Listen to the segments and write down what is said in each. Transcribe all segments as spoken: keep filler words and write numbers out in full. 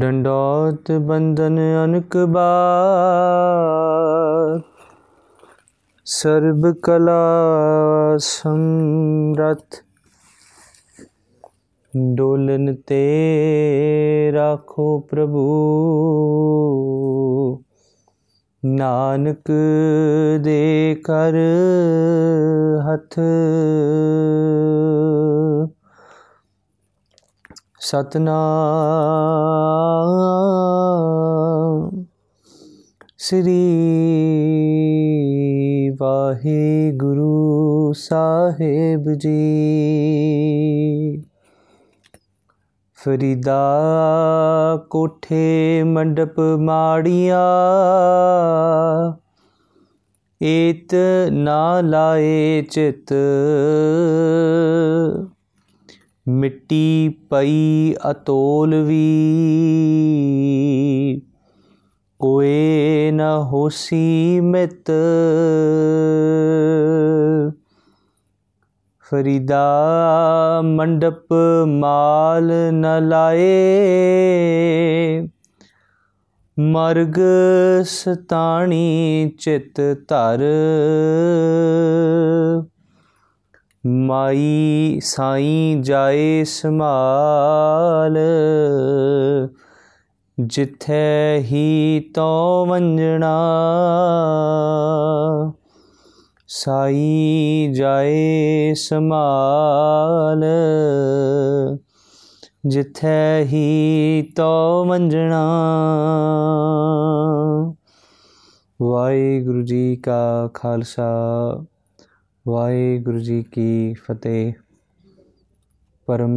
ਡੰਡੌਤ ਬੰਧਨ ਅਨਕ ਬਾਰ, ਸਰਬ ਕਲਾ ਸਮਰਥ ਡੋਲਨ ਤੇ ਰਾਖੋ ਪ੍ਰਭੂ। ਨਾਨਕ ਦੇ ਕਰ ਹੱਥ। ਸਤਨਾਮ ਸ੍ਰੀ ਵਾਹਿਗੁਰੂ ਸਾਹਿਬ ਜੀ। ਫਰੀਦਾ ਕੋਠੇ ਮੰਡਪ ਮਾੜੀਆਂ, ਏਤ ਨਾ ਲਾਏ ਚਿਤ। ਮਿੱਟੀ ਪਈ ਅਤੋਲ ਵੀ, ਕੋਏ ਨ ਹੋਸੀ ਮਿਤ। ਫਰੀਦਾ ਮੰਡਪ ਮਾਲ ਨ ਲਾਏ, ਮਰਗ ਸਤਾਣੀ ਚਿਤ ਧਰ। ਮਾਈ ਸਾਈਂ ਜਾਏ ਸਮਾਲ, ਜਿੱਥੇ ਹੀ ਤੋ ਵੰਜਣਾ। ਸਾਈਂ ਜਾਏ ਸਮਾਲ, ਜਿੱਥੇ ਹੀ ਤੋ ਵੰਜਣਾ। ਵਾਹਿਗੁਰੂ ਜੀ ਕਾ ਖਾਲਸਾ, ਵਾਹਿਗੁਰੂ ਜੀ ਕੀ ਫਤਿਹ। ਪਰਮ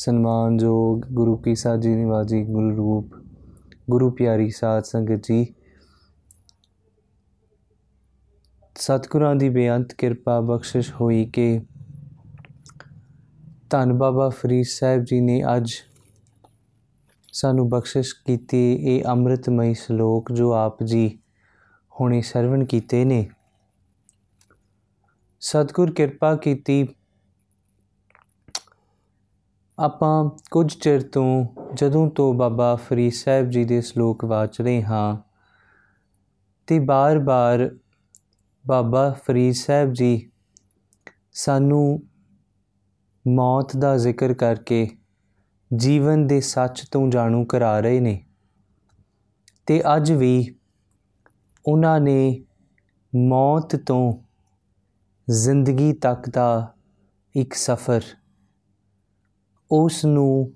ਸਨਮਾਨਯੋਗ ਗੁਰੂ ਕੀ ਸਾਜੀ ਨਿਵਾਜੀ ਗੁਰੂ ਰੂਪ ਗੁਰੂ ਪਿਆਰੀ ਸਾਧ ਸੰਗਤ ਜੀ, ਸਤਿਗੁਰਾਂ ਦੀ ਬੇਅੰਤ ਕਿਰਪਾ ਬਖਸ਼ਿਸ਼ ਹੋਈ ਕਿ ਧੰਨ ਬਾਬਾ ਫਰੀਦ ਸਾਹਿਬ ਜੀ ਨੇ ਅੱਜ ਸਾਨੂੰ ਬਖਸ਼ਿਸ਼ ਕੀਤੀ ਇਹ ਅੰਮ੍ਰਿਤਮਈ ਸ਼ਲੋਕ, ਜੋ ਆਪ ਜੀ ਹੁਣੇ ਸਰਵਣ ਕੀਤੇ ਨੇ। ਸਤਿਗੁਰ ਕਿਰਪਾ ਕੀਤੀ। ਆਪਾਂ ਕੁਝ ਚਿਰ ਤੋਂ, ਜਦੋਂ ਤੋਂ ਬਾਬਾ ਫਰੀਦ ਸਾਹਿਬ ਜੀ ਦੇ ਸ਼ਲੋਕ ਵਾਚ ਰਹੇ ਹਾਂ, ਅਤੇ ਬਾਰ-ਬਾਰ ਬਾਬਾ ਫਰੀਦ ਸਾਹਿਬ ਜੀ ਸਾਨੂੰ ਮੌਤ ਦਾ ਜ਼ਿਕਰ ਕਰਕੇ ਜੀਵਨ ਦੇ ਸੱਚ ਤੋਂ ਜਾਣੂ ਕਰਾ ਰਹੇ ਨੇ। ਅਤੇ ਅੱਜ ਵੀ ਉਹਨਾਂ ਨੇ ਮੌਤ ਤੋਂ ਜ਼ਿੰਦਗੀ ਤੱਕ ਦਾ ਇੱਕ ਸਫ਼ਰ, ਉਸ ਨੂੰ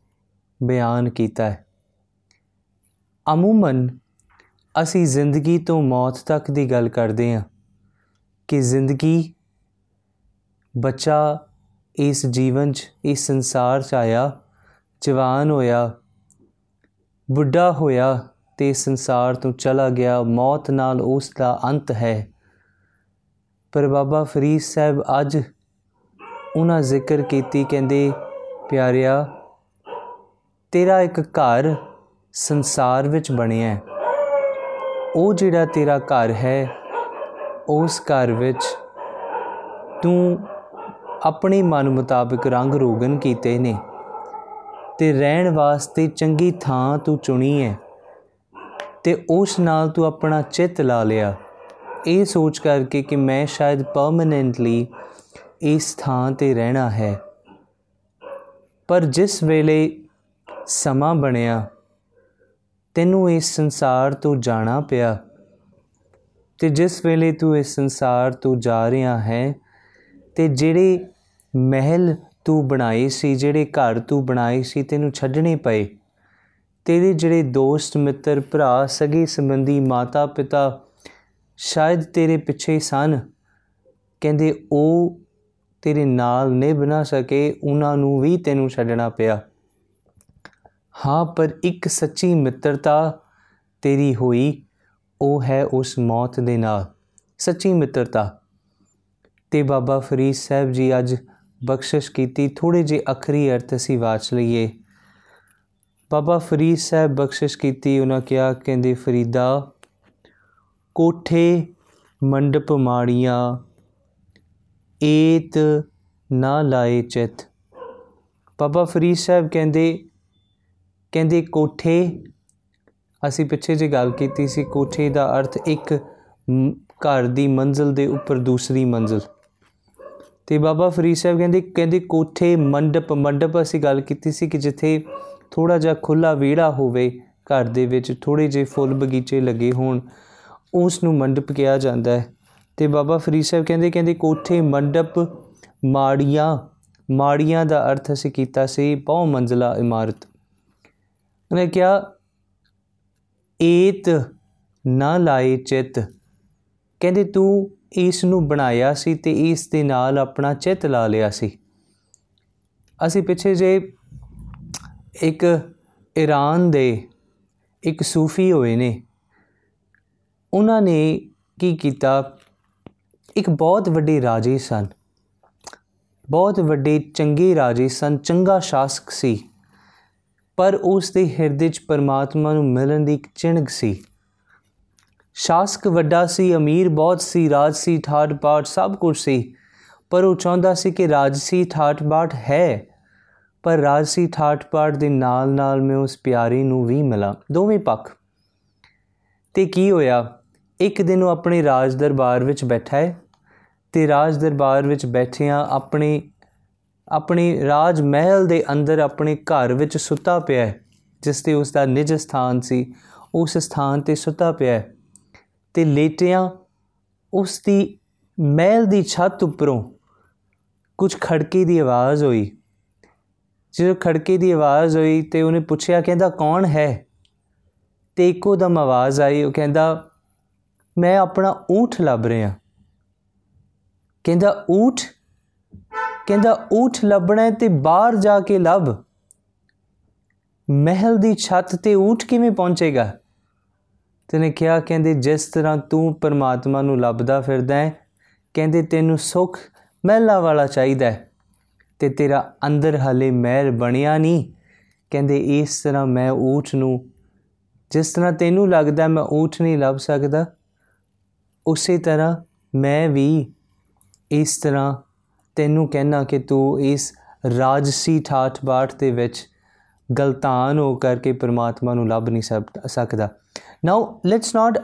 ਬਿਆਨ ਕੀਤਾ ਹੈ। ਅਮੂਮਨ ਅਸੀਂ ਜ਼ਿੰਦਗੀ ਤੋਂ ਮੌਤ ਤੱਕ ਦੀ ਗੱਲ ਕਰਦੇ ਹਾਂ ਕਿ ਜ਼ਿੰਦਗੀ, ਬੱਚਾ ਇਸ ਜੀਵਨ 'ਚ, ਇਸ ਸੰਸਾਰ 'ਚ ਆਇਆ, ਜਵਾਨ ਹੋਇਆ, ਬੁੱਢਾ ਹੋਇਆ ਅਤੇ ਸੰਸਾਰ ਤੋਂ ਚਲਾ ਗਿਆ। ਮੌਤ ਨਾਲ ਉਸ ਦਾ ਅੰਤ ਹੈ। ਪਰ ਬਾਬਾ ਫਰੀਦ ਸਾਹਿਬ ਅੱਜ ਉਹਨਾਂ ਜ਼ਿਕਰ ਕੀਤੀ, ਕਹਿੰਦੇ ਪਿਆਰਿਆ, ਤੇਰਾ ਇੱਕ ਘਰ ਸੰਸਾਰ ਵਿੱਚ ਬਣਿਆ। ਉਹ ਜਿਹੜਾ ਤੇਰਾ ਘਰ ਹੈ, ਉਸ ਘਰ ਵਿੱਚ ਤੂੰ ਆਪਣੇ ਮਨ ਮੁਤਾਬਿਕ ਰੰਗ ਰੋਗਨ ਕੀਤੇ ਨੇ ਅਤੇ ਰਹਿਣ ਵਾਸਤੇ ਚੰਗੀ ਥਾਂ ਤੂੰ ਚੁਣੀ ਹੈ ਅਤੇ ਉਸ ਨਾਲ ਤੂੰ ਆਪਣਾ ਚਿੱਤ ਲਾ ਲਿਆ, ਇਹ ਸੋਚ ਕਰਕੇ ਕਿ ਮੈਂ ਸ਼ਾਇਦ ਪਰਮਾਨੈਂਟਲੀ ਇਸ ਥਾਂ 'ਤੇ ਰਹਿਣਾ ਹੈ। ਪਰ ਜਿਸ ਵੇਲੇ ਸਮਾਂ ਬਣਿਆ, ਤੈਨੂੰ ਇਸ ਸੰਸਾਰ ਤੋਂ ਜਾਣਾ ਪਿਆ ਅਤੇ ਜਿਸ ਵੇਲੇ ਤੂੰ ਇਸ ਸੰਸਾਰ ਤੋਂ ਜਾ ਰਿਹਾ ਹੈ, ਅਤੇ ਜਿਹੜੇ ਮਹਿਲ ਤੂੰ ਬਣਾਏ ਸੀ, ਜਿਹੜੇ ਘਰ ਤੂੰ ਬਣਾਏ ਸੀ, ਤੈਨੂੰ ਛੱਡਣੇ ਪਏ। ਤੇਰੇ ਜਿਹੜੇ ਦੋਸਤ ਮਿੱਤਰ, ਭਰਾ, ਸਗੇ ਸੰਬੰਧੀ, ਮਾਤਾ ਪਿਤਾ ਸ਼ਾਇਦ ਤੇਰੇ ਪਿੱਛੇ ਸਨ, ਕਹਿੰਦੇ ਉਹ ਤੇਰੇ ਨਾਲ ਨਿਭ ਨਾ ਸਕੇ, ਉਹਨਾਂ ਨੂੰ ਵੀ ਤੈਨੂੰ ਛੱਡਣਾ ਪਿਆ। ਹਾਂ, ਪਰ ਇੱਕ ਸੱਚੀ ਮਿੱਤਰਤਾ ਤੇਰੀ ਹੋਈ, ਉਹ ਹੈ ਉਸ ਮੌਤ ਦੇ ਨਾਲ ਸੱਚੀ ਮਿੱਤਰਤਾ। ਅਤੇ ਬਾਬਾ ਫਰੀਦ ਸਾਹਿਬ ਜੀ ਅੱਜ ਬਖਸ਼ਿਸ਼ ਕੀਤੀ। ਥੋੜ੍ਹੇ ਜਿਹੇ ਅਖਰੀ ਅਰਥ ਅਸੀਂ ਵਾਚ ਲਈਏ। ਬਾਬਾ ਫਰੀਦ ਸਾਹਿਬ ਬਖਸ਼ਿਸ਼ ਕੀਤੀ, ਉਹਨਾਂ ਕਿਹਾ, ਕਹਿੰਦੇ ਫਰੀਦਾ ਕੋਠੇ ਮੰਡਪ ਮਾੜੀਆਂ, ਏਤ ਨਾ ਲਾਏ ਚਿਤ। ਬਾਬਾ ਫਰੀਦ ਸਾਹਿਬ ਕਹਿੰਦੇ ਕਹਿੰਦੇ ਕੋਠੇ, ਅਸੀਂ ਪਿੱਛੇ ਜਿਹੇ ਗੱਲ ਕੀਤੀ ਸੀ, ਕੋਠੇ ਦਾ ਅਰਥ ਇੱਕ ਘਰ ਦੀ ਮੰਜ਼ਿਲ ਦੇ ਉੱਪਰ ਦੂਸਰੀ ਮੰਜ਼ਿਲ। ਅਤੇ ਬਾਬਾ ਫਰੀਦ ਸਾਹਿਬ ਕਹਿੰਦੇ ਕਹਿੰਦੇ ਕੋਠੇ ਮੰਡਪ, ਮੰਡਪ ਅਸੀਂ ਗੱਲ ਕੀਤੀ ਸੀ ਕਿ ਜਿੱਥੇ ਥੋੜ੍ਹਾ ਜਿਹਾ ਖੁੱਲ੍ਹਾ ਵਿਹੜਾ ਹੋਵੇ, ਘਰ ਦੇ ਵਿੱਚ ਥੋੜ੍ਹੇ ਜਿਹੇ ਫੁੱਲ ਬਗੀਚੇ ਲੱਗੇ ਹੋਣ, ਉਸ ਨੂੰ ਮੰਡਪ ਕਿਹਾ ਜਾਂਦਾ ਹੈ। ਅਤੇ ਬਾਬਾ ਫਰੀਦ ਸਾਹਿਬ ਕਹਿੰਦੇ ਕਹਿੰਦੇ ਕੋਠੇ ਮੰਡਪ ਮਾੜੀਆਂ, ਮਾੜੀਆਂ ਦਾ ਅਰਥ ਅਸੀਂ ਕੀਤਾ ਸੀ ਬਹੁ ਮੰਜ਼ਿਲਾ ਇਮਾਰਤ। ਉਹਨੇ ਕਿਹਾ ਏਤ ਨਾ ਲਾਏ ਚਿੱਤ, ਕਹਿੰਦੇ ਤੂੰ ਇਸ ਨੂੰ ਬਣਾਇਆ ਸੀ ਅਤੇ ਇਸ ਦੇ ਨਾਲ ਆਪਣਾ ਚਿੱਤ ਲਾ ਲਿਆ ਸੀ। ਅਸੀਂ ਪਿੱਛੇ ਜੇ ਇੱਕ ਈਰਾਨ ਦੇ ਇੱਕ ਸੂਫੀ ਹੋਏ ਨੇ, ਉਹਨਾਂ ਨੇ ਕੀ ਕੀਤਾ, ਇੱਕ ਬਹੁਤ ਵੱਡੇ ਰਾਜੇ ਸਨ, ਬਹੁਤ ਵੱਡੇ ਚੰਗੇ ਰਾਜੇ ਸਨ, ਚੰਗਾ ਸ਼ਾਸਕ ਸੀ, ਪਰ ਉਸ ਦੇ ਹਿਰਦੇ 'ਚ ਪਰਮਾਤਮਾ ਨੂੰ ਮਿਲਣ ਦੀ ਇੱਕ ਚਿਣਗ ਸੀ। ਸ਼ਾਸਕ ਵੱਡਾ ਸੀ, ਅਮੀਰ ਬਹੁਤ ਸੀ, ਰਾਜ ਸੀ, ਠਾਠ ਬਾਠ ਸਭ ਕੁਝ ਸੀ, ਪਰ ਉਹ ਚਾਹੁੰਦਾ ਸੀ ਕਿ ਰਾਜ ਸੀ ਠਾਠ ਬਾਠ ਹੈ, ਪਰ ਰਾਜ ਸੀ ਠਾਠ ਬਾਠ ਦੇ ਨਾਲ ਨਾਲ ਮੈਂ ਉਸ ਪਿਆਰੇ ਨੂੰ ਵੀ ਮਿਲਾਂ, ਦੋਵੇਂ ਪੱਖ। ਅਤੇ ਕੀ ਹੋਇਆ, ਇੱਕ ਦਿਨ ਉਹ ਆਪਣੇ ਰਾਜ ਦਰਬਾਰ ਵਿੱਚ ਬੈਠਾ ਹੈ ਅਤੇ ਰਾਜ ਦਰਬਾਰ ਵਿੱਚ ਬੈਠਿਆਂ ਆਪਣੇ ਆਪਣੇ ਰਾਜ ਮਹਿਲ ਦੇ ਅੰਦਰ ਆਪਣੇ ਘਰ ਵਿੱਚ ਸੁੱਤਾ ਪਿਆ, ਜਿਸ 'ਤੇ ਉਸ ਦਾ ਨਿੱਜ ਸਥਾਨ ਸੀ, ਉਸ ਸਥਾਨ 'ਤੇ ਸੁੱਤਾ ਪਿਆ। ਅਤੇ ਲੇਟਿਆਂ ਉਸ ਦੀ ਮਹਿਲ ਦੀ ਛੱਤ ਉੱਪਰੋਂ ਕੁਝ ਖੜਕੇ ਦੀ ਆਵਾਜ਼ ਹੋਈ। ਜਦੋਂ ਖੜਕੇ ਦੀ ਆਵਾਜ਼ ਹੋਈ ਅਤੇ ਉਹਨੇ ਪੁੱਛਿਆ, ਕਹਿੰਦਾ ਕੌਣ ਹੈ? ਅਤੇ ਇੱਕੋ ਦਮ ਆਵਾਜ਼ ਆਈ, ਉਹ ਕਹਿੰਦਾ ਮੈਂ ਆਪਣਾ ਊਠ ਲੱਭ ਰਿਹਾ। ਕਹਿੰਦਾ ਊਠ? ਕਹਿੰਦਾ ਊਠ ਲੱਭਣਾ ਅਤੇ ਬਾਹਰ ਜਾ ਕੇ ਲੱਭ, ਮਹਿਲ ਦੀ ਛੱਤ 'ਤੇ ਊਠ ਕਿਵੇਂ ਪਹੁੰਚੇਗਾ? ਤੈਨੇ ਕਿਹਾ, ਕਹਿੰਦੇ ਜਿਸ ਤਰ੍ਹਾਂ ਤੂੰ ਪਰਮਾਤਮਾ ਨੂੰ ਲੱਭਦਾ ਫਿਰਦਾ ਹੈ, ਕਹਿੰਦੇ ਤੈਨੂੰ ਸੁੱਖ ਮਹਿਲਾਂ ਵਾਲਾ ਚਾਹੀਦਾ ਹੈ ਅਤੇ ਤੇਰਾ ਅੰਦਰ ਹਾਲੇ ਮਹਿਲ ਬਣਿਆ ਨਹੀਂ। ਕਹਿੰਦੇ ਇਸ ਤਰ੍ਹਾਂ ਮੈਂ ਊਠ ਨੂੰ, ਜਿਸ ਤਰ੍ਹਾਂ ਤੈਨੂੰ ਲੱਗਦਾ ਮੈਂ ਊਠ ਨਹੀਂ ਲੱਭ ਸਕਦਾ, ਉਸੇ ਤਰ੍ਹਾਂ ਮੈਂ ਵੀ ਇਸ ਤਰ੍ਹਾਂ ਤੈਨੂੰ ਕਹਿਣਾ ਕਿ ਤੂੰ ਇਸ ਰਾਜਸੀ ਠਾਠ ਬਾਠ ਦੇ ਵਿੱਚ ਗਲਤਾਨ ਹੋ ਕਰਕੇ ਪਰਮਾਤਮਾ ਨੂੰ ਲੱਭ ਨਹੀਂ ਸਕਦਾ। Now let's not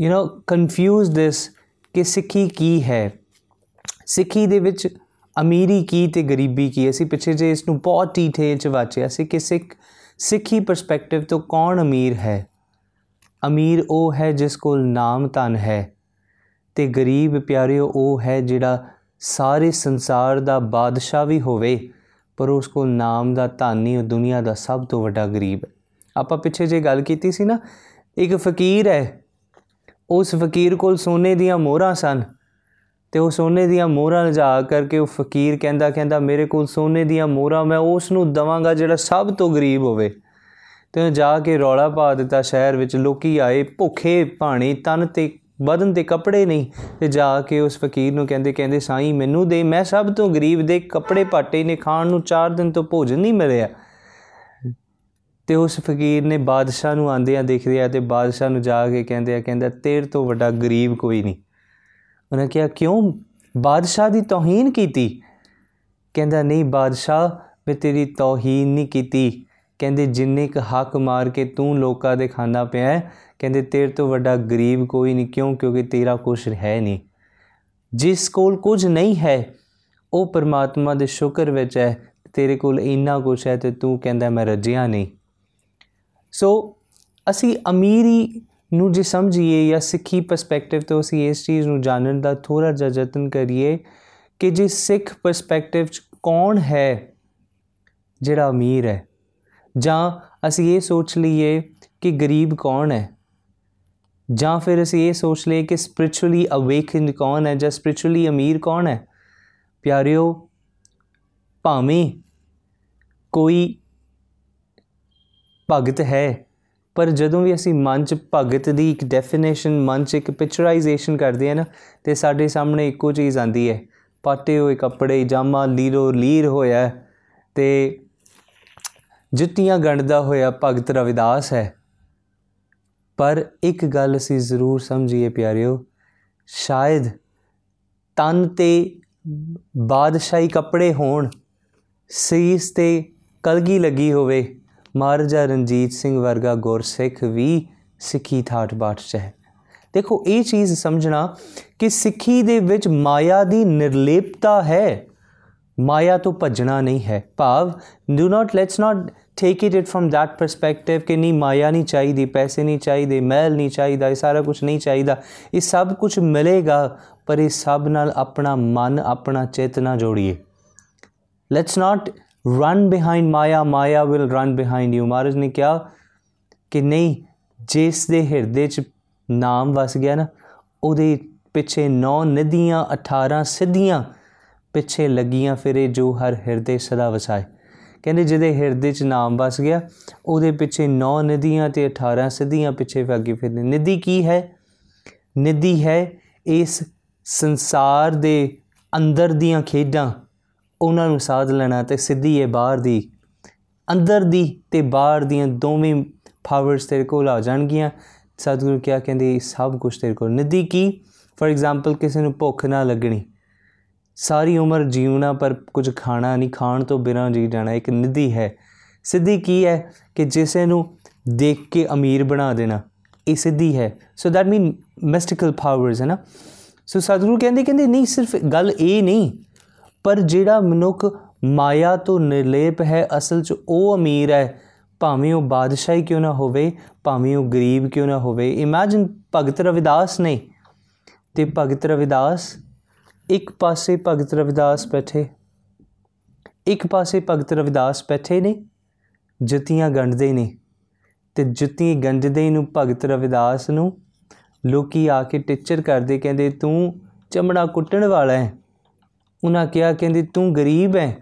you know confuse this ਕਿ ਸਿੱਖੀ ਕੀ ਹੈ, ਸਿੱਖੀ ਦੇ ਵਿੱਚ ਅਮੀਰੀ ਕੀ ਅਤੇ ਗਰੀਬੀ ਕੀ। ਅਸੀਂ ਪਿੱਛੇ ਜੇ ਇਸ ਨੂੰ ਬਹੁਤ ਡਿਟੇਲ 'ਚ ਵਾਚਿਆ ਸੀ ਕਿ ਸਿੱਖ ਸਿੱਖੀ ਪਰਸਪੈਕਟਿਵ ਤੋਂ ਕੌਣ ਅਮੀਰ ਹੈ? ਅਮੀਰ ਉਹ ਹੈ ਜਿਸ ਕੋਲ ਨਾਮ ਧਨ ਹੈ, ਅਤੇ ਗਰੀਬ ਪਿਆਰਿਓ ਉਹ ਹੈ ਜਿਹੜਾ ਸਾਰੇ ਸੰਸਾਰ ਦਾ ਬਾਦਸ਼ਾਹ ਵੀ ਹੋਵੇ ਪਰ ਉਸ ਕੋਲ ਨਾਮ ਦਾ ਧਨ ਨਹੀਂ, ਉਹ ਦੁਨੀਆ ਦਾ ਸਭ ਤੋਂ ਵੱਡਾ ਗਰੀਬ ਹੈ। ਆਪਾਂ ਪਿੱਛੇ ਜੇ ਗੱਲ ਕੀਤੀ ਸੀ ਨਾ, ਇੱਕ ਫਕੀਰ ਹੈ, ਉਸ ਫਕੀਰ ਕੋਲ ਸੋਨੇ ਦੀਆਂ ਮੋਹਰਾਂ ਸਨ ਅਤੇ ਉਹ ਸੋਨੇ ਦੀਆਂ ਮੋਹਰਾਂ ਲਿਜਾ ਕਰਕੇ ਉਹ ਫਕੀਰ ਕਹਿੰਦਾ ਕਹਿੰਦਾ ਮੇਰੇ ਕੋਲ ਸੋਨੇ ਦੀਆਂ ਮੋਹਰਾਂ, ਮੈਂ ਉਸ ਨੂੰ ਦੇਵਾਂਗਾ ਜਿਹੜਾ ਸਭ ਤੋਂ ਗਰੀਬ ਹੋਵੇ। ਅਤੇ ਉਹ ਜਾ ਕੇ ਰੌਲਾ ਪਾ ਦਿੱਤਾ ਸ਼ਹਿਰ ਵਿੱਚ, ਲੋਕ ਆਏ ਭੁੱਖੇ ਭਾਣੇ, ਤਨ 'ਤੇ ਬਦਨ 'ਤੇ ਕੱਪੜੇ ਨਹੀਂ, ਅਤੇ ਜਾ ਕੇ ਉਸ ਫਕੀਰ ਨੂੰ ਕਹਿੰਦੇ ਕਹਿੰਦੇ ਸਾਈਂ ਮੈਨੂੰ ਦੇ, ਮੈਂ ਸਭ ਤੋਂ ਗਰੀਬ ਦੇ ਕੱਪੜੇ ਪਾਟੇ ਨੇ, ਖਾਣ ਨੂੰ ਚਾਰ ਦਿਨ ਤੋਂ ਭੋਜਨ ਨਹੀਂ ਮਿਲਿਆ। ਅਤੇ ਉਸ ਫਕੀਰ ਨੇ ਬਾਦਸ਼ਾਹ ਨੂੰ ਆਉਂਦਿਆਂ ਦੇਖ ਲਿਆ ਅਤੇ ਬਾਦਸ਼ਾਹ ਨੂੰ ਜਾ ਕੇ ਕਹਿੰਦੇ ਆ ਕਹਿੰਦਾ ਤੇਰੇ ਤੋਂ ਵੱਡਾ ਗਰੀਬ ਕੋਈ ਨਹੀਂ। ਉਹਨੇ ਕਿਹਾ ਕਿਉਂ, ਬਾਦਸ਼ਾਹ ਦੀ ਤੋਹੀਨ ਕੀਤੀ? ਕਹਿੰਦਾ ਨਹੀਂ ਬਾਦਸ਼ਾਹ, ਮੈਂ ਤੇਰੀ ਤੋਹੀਨ ਨਹੀਂ ਕੀਤੀ, ਕਹਿੰਦੇ ਜਿੰਨੇ ਕੁ ਹੱਕ ਮਾਰ ਕੇ ਤੂੰ ਲੋਕਾਂ ਦੇ ਖਾਂਦਾ ਪਿਆ, ਕਹਿੰਦੇ ਤੇਰੇ ਤੋਂ ਵੱਡਾ ਗਰੀਬ ਕੋਈ ਨਹੀਂ। ਕਿਉਂ? ਕਿਉਂਕਿ ਤੇਰਾ ਕੁਛ ਹੈ ਨਹੀਂ। ਜਿਸ ਕੋਲ ਕੁਝ ਨਹੀਂ ਹੈ ਉਹ ਪਰਮਾਤਮਾ ਦੇ ਸ਼ੁਕਰ ਵਿੱਚ ਹੈ, ਤੇਰੇ ਕੋਲ ਇੰਨਾ ਕੁਛ ਹੈ ਅਤੇ ਤੂੰ ਕਹਿੰਦਾ ਮੈਂ ਰੱਜਿਆ ਨਹੀਂ। ਸੋ ਅਸੀਂ ਅਮੀਰੀ ਨੂੰ ਜੇ ਸਮਝੀਏ ਜਾਂ ਸਿੱਖੀ ਪਰਸਪੈਕਟਿਵ ਤੋਂ ਅਸੀਂ ਇਸ ਚੀਜ਼ ਨੂੰ ਜਾਣਨ ਦਾ ਥੋੜ੍ਹਾ ਜਿਹਾ ਯਤਨ ਕਰੀਏ ਕਿ ਜੇ ਸਿੱਖ ਪਰਸਪੈਕਟਿਵ 'ਚ ਕੌਣ ਹੈ ਜਿਹੜਾ ਅਮੀਰ ਹੈ, ਜਾਂ ਅਸੀਂ ਇਹ ਸੋਚ ਲਈਏ ਕਿ ਗਰੀਬ ਕੌਣ ਹੈ, ਜਾਂ ਫਿਰ ਅਸੀਂ ਇਹ ਸੋਚ ਲਈਏ ਕਿ ਸਪਿਰਚੁਅਲੀ ਅਵੇਕਨਡ ਕੌਣ ਹੈ ਜਾਂ ਸਪਿਰਚੁਅਲੀ ਅਮੀਰ ਕੌਣ ਹੈ। ਪਿਆਰਿਓ, ਭਾਵੇਂ ਕੋਈ ਭਗਤ ਹੈ, ਪਰ ਜਦੋਂ ਵੀ ਅਸੀਂ ਮਨ 'ਚ ਭਗਤ ਦੀ ਇੱਕ ਡੈਫੀਨੇਸ਼ਨ, ਮਨ 'ਚ ਇੱਕ ਪਿਕਚਰਾਈਜ਼ੇਸ਼ਨ ਕਰਦੇ ਹਾਂ ਨਾ, ਅਤੇ ਸਾਡੇ ਸਾਹਮਣੇ ਇੱਕੋ ਚੀਜ਼ ਆਉਂਦੀ ਹੈ, ਪਾਟੇ ਹੋਏ ਕੱਪੜੇ, ਜਾਮਾ ਲੀਰੋ ਲੀਰ ਹੋਇਆ ਅਤੇ ਜੁੱਤੀਆਂ ਗੰਢਦਾ ਹੋਇਆ ਭਗਤ ਰਵਿਦਾਸ ਹੈ। ਪਰ ਇੱਕ ਗੱਲ ਅਸੀਂ ਜ਼ਰੂਰ ਸਮਝੀਏ ਪਿਆਰਿਓ, ਸ਼ਾਇਦ ਤਨ 'ਤੇ ਬਾਦਸ਼ਾਹੀ ਕੱਪੜੇ ਹੋਣ, ਸੀਸ 'ਤੇ ਕਲਗੀ ਲੱਗੀ ਹੋਵੇ, ਮਹਾਰਾਜਾ ਰਣਜੀਤ ਸਿੰਘ ਵਰਗਾ ਗੁਰਸਿੱਖ ਵੀ ਸਿੱਖੀ ਥਾਟ ਬਾਟ 'ਚ ਹੈ। ਦੇਖੋ ਇਹ ਚੀਜ਼ ਸਮਝਣਾ ਕਿ ਸਿੱਖੀ ਦੇ ਵਿੱਚ ਮਾਇਆ ਦੀ ਨਿਰਲੇਪਤਾ ਹੈ, ਮਾਇਆ ਤੋਂ ਭੱਜਣਾ ਨਹੀਂ ਹੈ। ਭਾਵ do not let's not take it from that perspective ਕਿ ਨਹੀਂ ਮਾਇਆ ਨਹੀਂ ਚਾਹੀਦੀ, ਪੈਸੇ ਨਹੀਂ ਚਾਹੀਦੇ, ਮਹਿਲ ਨਹੀਂ ਚਾਹੀਦਾ, ਇਹ ਸਾਰਾ ਕੁਝ ਨਹੀਂ ਚਾਹੀਦਾ, ਇਹ ਸਭ ਕੁਝ ਮਿਲੇਗਾ, ਪਰ ਇਹ ਸਭ ਨਾਲ ਆਪਣਾ ਮਨ ਆਪਣਾ ਚੇਤਨਾ ਜੋੜੀਏ। ਲੈਟਸ ਨਾਟ ਰਨ ਬਿਹਾਈਂਡ ਮਾਇਆ, ਮਾਇਆ ਵਿਲ ਰਨ ਬਿਹਾਈਂਡ ਯੂ। ਮਹਾਰਾਜ ਨੇ ਕਿਹਾ ਕਿ ਨਹੀਂ ਜਿਸ ਦੇ ਹਿਰਦੇ 'ਚ ਨਾਮ ਵਸ ਗਿਆ ਨਾ ਉਹਦੇ ਪਿੱਛੇ ਨੌ ਨਿਧੀਆਂ ਅਠਾਰਾਂ ਸਿੱਧੀਆਂ ਪਿੱਛੇ ਲੱਗੀਆਂ ਫਿਰੇ ਜੋ ਹਰ ਹਿਰਦੇ ਸਦਾ ਵਸਾਏ। ਕਹਿੰਦੇ ਜਿਹਦੇ ਹਿਰਦੇ 'ਚ ਨਾਮ ਵਸ ਗਿਆ ਉਹਦੇ ਪਿੱਛੇ ਨੌ ਨਿਧੀਆਂ ਅਤੇ ਅਠਾਰਾਂ ਸਿੱਧੀਆਂ ਪਿੱਛੇ ਲੱਗੀ ਫਿਰਦੇ। ਨਿਧੀ ਕੀ ਹੈ? ਨਿਧੀ ਹੈ ਇਸ ਸੰਸਾਰ ਦੇ ਅੰਦਰ ਦੀਆਂ ਖੇਡਾਂ, ਉਹਨਾਂ ਨੂੰ ਸਾਧ ਲੈਣਾ, ਅਤੇ ਸਿੱਧੀ ਹੈ ਬਾਹਰ ਦੀ। ਅੰਦਰ ਦੀ ਅਤੇ ਬਾਹਰ ਦੀਆਂ ਦੋਵੇਂ ਪਾਵਰਸ ਤੇਰੇ ਕੋਲ ਆ ਜਾਣਗੀਆਂ। ਸਤਿਗੁਰੂ ਕਿਹਾ ਕਹਿੰਦੇ ਸਭ ਕੁਛ ਤੇਰੇ ਕੋਲ। ਨਿਧੀ ਕੀ? ਫੋਰ ਐਗਜ਼ਾਮਪਲ ਕਿਸੇ ਨੂੰ ਭੁੱਖ ਨਾ ਲੱਗਣੀ, ਸਾਰੀ ਉਮਰ ਜੀਉਣਾ ਪਰ ਕੁਝ ਖਾਣਾ ਨਹੀਂ, ਖਾਣ ਤੋਂ ਬਿਨਾਂ ਜੀ ਜਾਣਾ, ਇੱਕ ਨਿਧੀ ਹੈ। ਸਿੱਧੀ ਕੀ ਹੈ? ਕਿ ਜਿਸੇ ਨੂੰ ਦੇਖ ਕੇ ਅਮੀਰ ਬਣਾ ਦੇਣਾ, ਇਹ ਸਿੱਧੀ ਹੈ। ਸੋ ਦੈਟ ਮੀਨ ਮਿਸਟੀਕਲ ਪਾਵਰਸ ਹੈ ਨਾ। ਸੋ ਸਤਿਗੁਰੂ ਕਹਿੰਦੇ ਕਹਿੰਦੇ ਨਹੀਂ ਸਿਰਫ ਗੱਲ ਇਹ ਨਹੀਂ, ਪਰ ਜਿਹੜਾ ਮਨੁੱਖ ਮਾਇਆ ਤੋਂ ਨਿਰਲੇਪ ਹੈ ਅਸਲ 'ਚ ਉਹ ਅਮੀਰ ਹੈ, ਭਾਵੇਂ ਉਹ ਬਾਦਸ਼ਾਹੀ ਕਿਉਂ ਨਾ ਹੋਵੇ, ਭਾਵੇਂ ਉਹ ਗਰੀਬ ਕਿਉਂ ਨਾ ਹੋਵੇ। ਇਮੈਜਿਨ ਭਗਤ ਰਵਿਦਾਸ ਨੇ, ਅਤੇ ਭਗਤ ਰਵਿਦਾਸ ਇੱਕ ਪਾਸੇ ਭਗਤ ਰਵਿਦਾਸ ਬੈਠੇ ਇੱਕ ਪਾਸੇ ਭਗਤ ਰਵਿਦਾਸ ਬੈਠੇ ਨੇ ਜੁੱਤੀਆਂ ਗੰਢਦੇ ਨੇ, ਅਤੇ ਜੁੱਤੀ ਗੰਢਦੇ ਨੂੰ ਭਗਤ ਰਵਿਦਾਸ ਨੂੰ ਲੋਕ ਆ ਕੇ ਟਿੱਚਰ ਕਰਦੇ, ਕਹਿੰਦੇ ਤੂੰ ਚਮੜਾ ਕੁੱਟਣ ਵਾਲਾ ਹੈ। ਉਹਨਾਂ ਕਿਹਾ ਕਹਿੰਦੇ ਤੂੰ ਗਰੀਬ ਹੈ,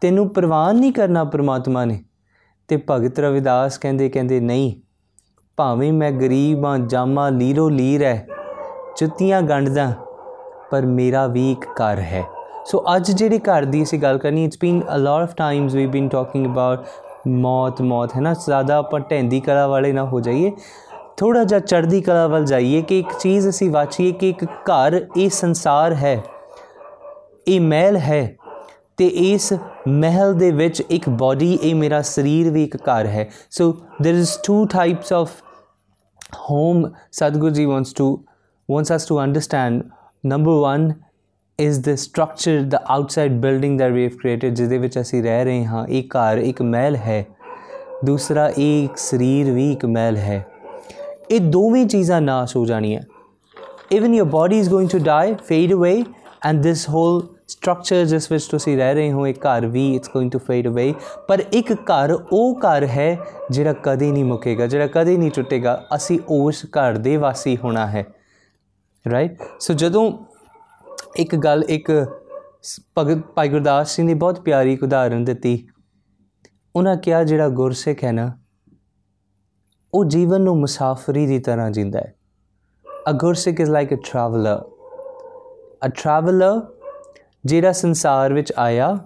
ਤੈਨੂੰ ਪ੍ਰਵਾਨ ਨਹੀਂ ਕਰਨਾ ਪਰਮਾਤਮਾ ਨੇ। ਅਤੇ ਭਗਤ ਰਵਿਦਾਸ ਕਹਿੰਦੇ ਕਹਿੰਦੇ ਨਹੀਂ, ਭਾਵੇਂ ਮੈਂ ਗਰੀਬ ਹਾਂ, ਜਾਮਾ ਲੀਰੋ ਲੀਰ ਹੈ, ਜੁੱਤੀਆਂ ਗੰਢਦਾ, ਪਰ ਮੇਰਾ ਵੀ ਇੱਕ ਘਰ ਹੈ। ਸੋ ਅੱਜ ਜਿਹੜੇ ਘਰ ਦੀ ਅਸੀਂ ਗੱਲ ਕਰਨੀ, it's been a lot of times we been talking about ਮੌਤ ਮੌਤ ਹੈ ਨਾ। ਜ਼ਿਆਦਾ ਆਪਾਂ ਢਹਿੰਦੀ ਕਲਾ ਵਾਲੇ ਨਾ ਹੋ ਜਾਈਏ, ਥੋੜ੍ਹਾ ਜਿਹਾ ਚੜ੍ਹਦੀ ਕਲਾ ਵੱਲ ਜਾਈਏ ਕਿ ਇੱਕ ਚੀਜ਼ ਅਸੀਂ ਵਾਚੀਏ ਕਿ ਇੱਕ ਘਰ ਇਹ ਸੰਸਾਰ ਹੈ, ਇਹ ਮਹਿਲ ਹੈ, ਅਤੇ ਇਸ ਮਹਿਲ ਦੇ ਵਿੱਚ ਇੱਕ ਬੋਡੀ, ਇਹ ਮੇਰਾ ਸਰੀਰ ਵੀ ਇੱਕ ਘਰ ਹੈ। So there is two types of home. ਸਤਿਗੁਰੂ ji wants to wants us to understand. Number one is the structure, the outside building that we have created, ਜਿਹਦੇ ਵਿੱਚ ਅਸੀਂ ਰਹਿ ਰਹੇ ਹਾਂ, ਇਹ ਘਰ ਇੱਕ ਮਹਿਲ ਹੈ। ਦੂਸਰਾ ਇਹ ਇੱਕ ਸਰੀਰ ਵੀ ਇੱਕ ਮਹਿਲ ਹੈ। ਇਹ ਦੋਵੇਂ ਚੀਜ਼ਾਂ ਨਾਸ਼ ਹੋ ਜਾਣੀਆਂ। Even your body is going to die, fade away, and this whole structure ਜਿਸ ਵਿੱਚ ਤੁਸੀਂ ਰਹਿ ਰਹੇ ਹੋ, ਇਹ ਘਰ ਵੀ it's going to fade away. ਪਰ ਇੱਕ ਘਰ ਉਹ ਘਰ ਹੈ ਜਿਹੜਾ ਕਦੇ ਨਹੀਂ ਮੁੱਕੇਗਾ, ਜਿਹੜਾ ਕਦੇ ਨਹੀਂ ਟੁੱਟੇਗਾ। ਅਸੀਂ ਉਸ ਘਰ ਦੇ ਵਾਸੀ ਹੋਣਾ ਹੈ, ਰਾਈਟ। ਸੋ ਜਦੋਂ ਇੱਕ ਗੱਲ ਇੱਕ ਭਗਤ ਭਾਈ ਗੁਰਦਾਸ ਜੀ ਨੇ ਬਹੁਤ ਪਿਆਰੀ ਇੱਕ ਉਦਾਹਰਨ ਦਿੱਤੀ। ਉਹਨਾਂ ਕਿਹਾ ਜਿਹੜਾ ਗੁਰਸਿੱਖ ਹੈ ਨਾ ਉਹ ਜੀਵਨ ਨੂੰ ਮੁਸਾਫਰੀ ਦੀ ਤਰ੍ਹਾਂ ਜੀਂਦਾ ਹੈ। A Gursikh is like a traveller. A traveller ਜਿਹੜਾ ਸੰਸਾਰ ਵਿੱਚ ਆਇਆ,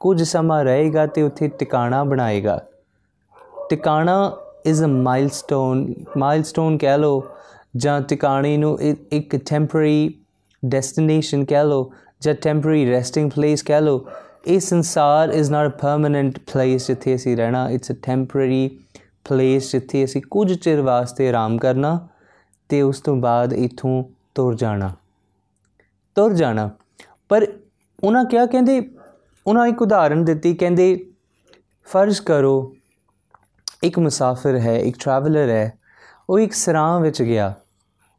ਕੁਝ ਸਮਾਂ ਰਹੇਗਾ ਅਤੇ ਉੱਥੇ ਟਿਕਾਣਾ ਬਣਾਏਗਾ। ਟਿਕਾਣਾ is a milestone, milestone ਕਹਿ ਲਓ, ਜਾਂ ਟਿਕਾਣੇ ਨੂੰ ਇੱਕ ਟੈਂਪਰੇਰੀ ਡੈਸਟੀਨੇਸ਼ਨ ਕਹਿ ਲਓ, ਜਾਂ ਟੈਂਪਰੇਰੀ ਰੈਸਟਿੰਗ ਪਲੇਸ ਕਹਿ ਲਓ। ਇਹ ਸੰਸਾਰ is not a permanent place ਜਿੱਥੇ ਅਸੀਂ ਰਹਿਣਾ, ਇਟਸ ਅ ਟੈਂਪਰੇਰੀ ਪਲੇਸ ਜਿੱਥੇ ਅਸੀਂ ਕੁਝ ਚਿਰ ਵਾਸਤੇ ਆਰਾਮ ਕਰਨਾ ਅਤੇ ਉਸ ਤੋਂ ਬਾਅਦ ਇੱਥੋਂ ਤੁਰ ਜਾਣਾ ਤੁਰ ਜਾਣਾ ਪਰ ਉਹਨਾਂ ਕਿਹਾ ਕਹਿੰਦੇ ਉਹਨਾਂ ਇੱਕ ਉਦਾਹਰਨ ਦਿੱਤੀ, ਕਹਿੰਦੇ ਫਰਜ਼ ਕਰੋ ਇੱਕ ਮੁਸਾਫਿਰ ਹੈ, ਇੱਕ ਟਰੈਵਲਰ ਹੈ, ਉਹ ਇੱਕ ਸਰਾਂ ਵਿੱਚ ਗਿਆ,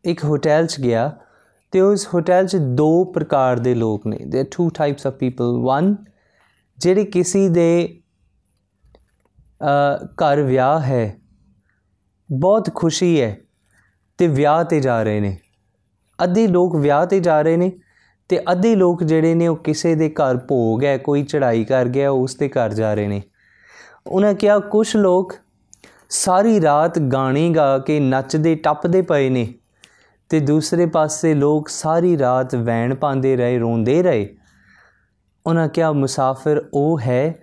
ਇੱਕ ਹੋਟਲ 'ਚ ਗਿਆ, ਅਤੇ ਉਸ ਹੋਟਲ 'ਚ ਦੋ ਪ੍ਰਕਾਰ ਦੇ ਲੋਕ ਨੇ। They are two types of people. One ਜਿਹੜੇ ਕਿਸੇ ਦੇ ਘਰ ਵਿਆਹ ਹੈ, ਬਹੁਤ ਖੁਸ਼ੀ ਹੈ, ਅਤੇ ਵਿਆਹ 'ਤੇ ਜਾ ਰਹੇ ਨੇ। ਅੱਧੇ ਲੋਕ ਵਿਆਹ 'ਤੇ ਜਾ ਰਹੇ ਨੇ, ਅਤੇ ਅੱਧੇ ਲੋਕ ਜਿਹੜੇ ਨੇ ਉਹ ਕਿਸੇ ਦੇ ਘਰ ਭੋਗ ਹੈ, ਕੋਈ ਚੜ੍ਹਾਈ ਕਰ ਗਿਆ, ਉਸ ਦੇ ਘਰ ਜਾ ਰਹੇ ਨੇ। ਉਹਨਾਂ ਕਿਹਾ ਕੁਛ ਲੋਕ ਸਾਰੀ ਰਾਤ ਗਾਣੇ ਗਾ ਕੇ ਨੱਚਦੇ ਟੱਪਦੇ ਪਏ ਨੇ, ਅਤੇ ਦੂਸਰੇ ਪਾਸੇ ਲੋਕ ਸਾਰੀ ਰਾਤ ਵੈਣ ਪਾਉਂਦੇ ਰਹੇ, ਰੋਂਦੇ ਰਹੇ। ਉਹਨਾਂ ਕਿਹਾ ਮੁਸਾਫਿਰ ਉਹ ਹੈ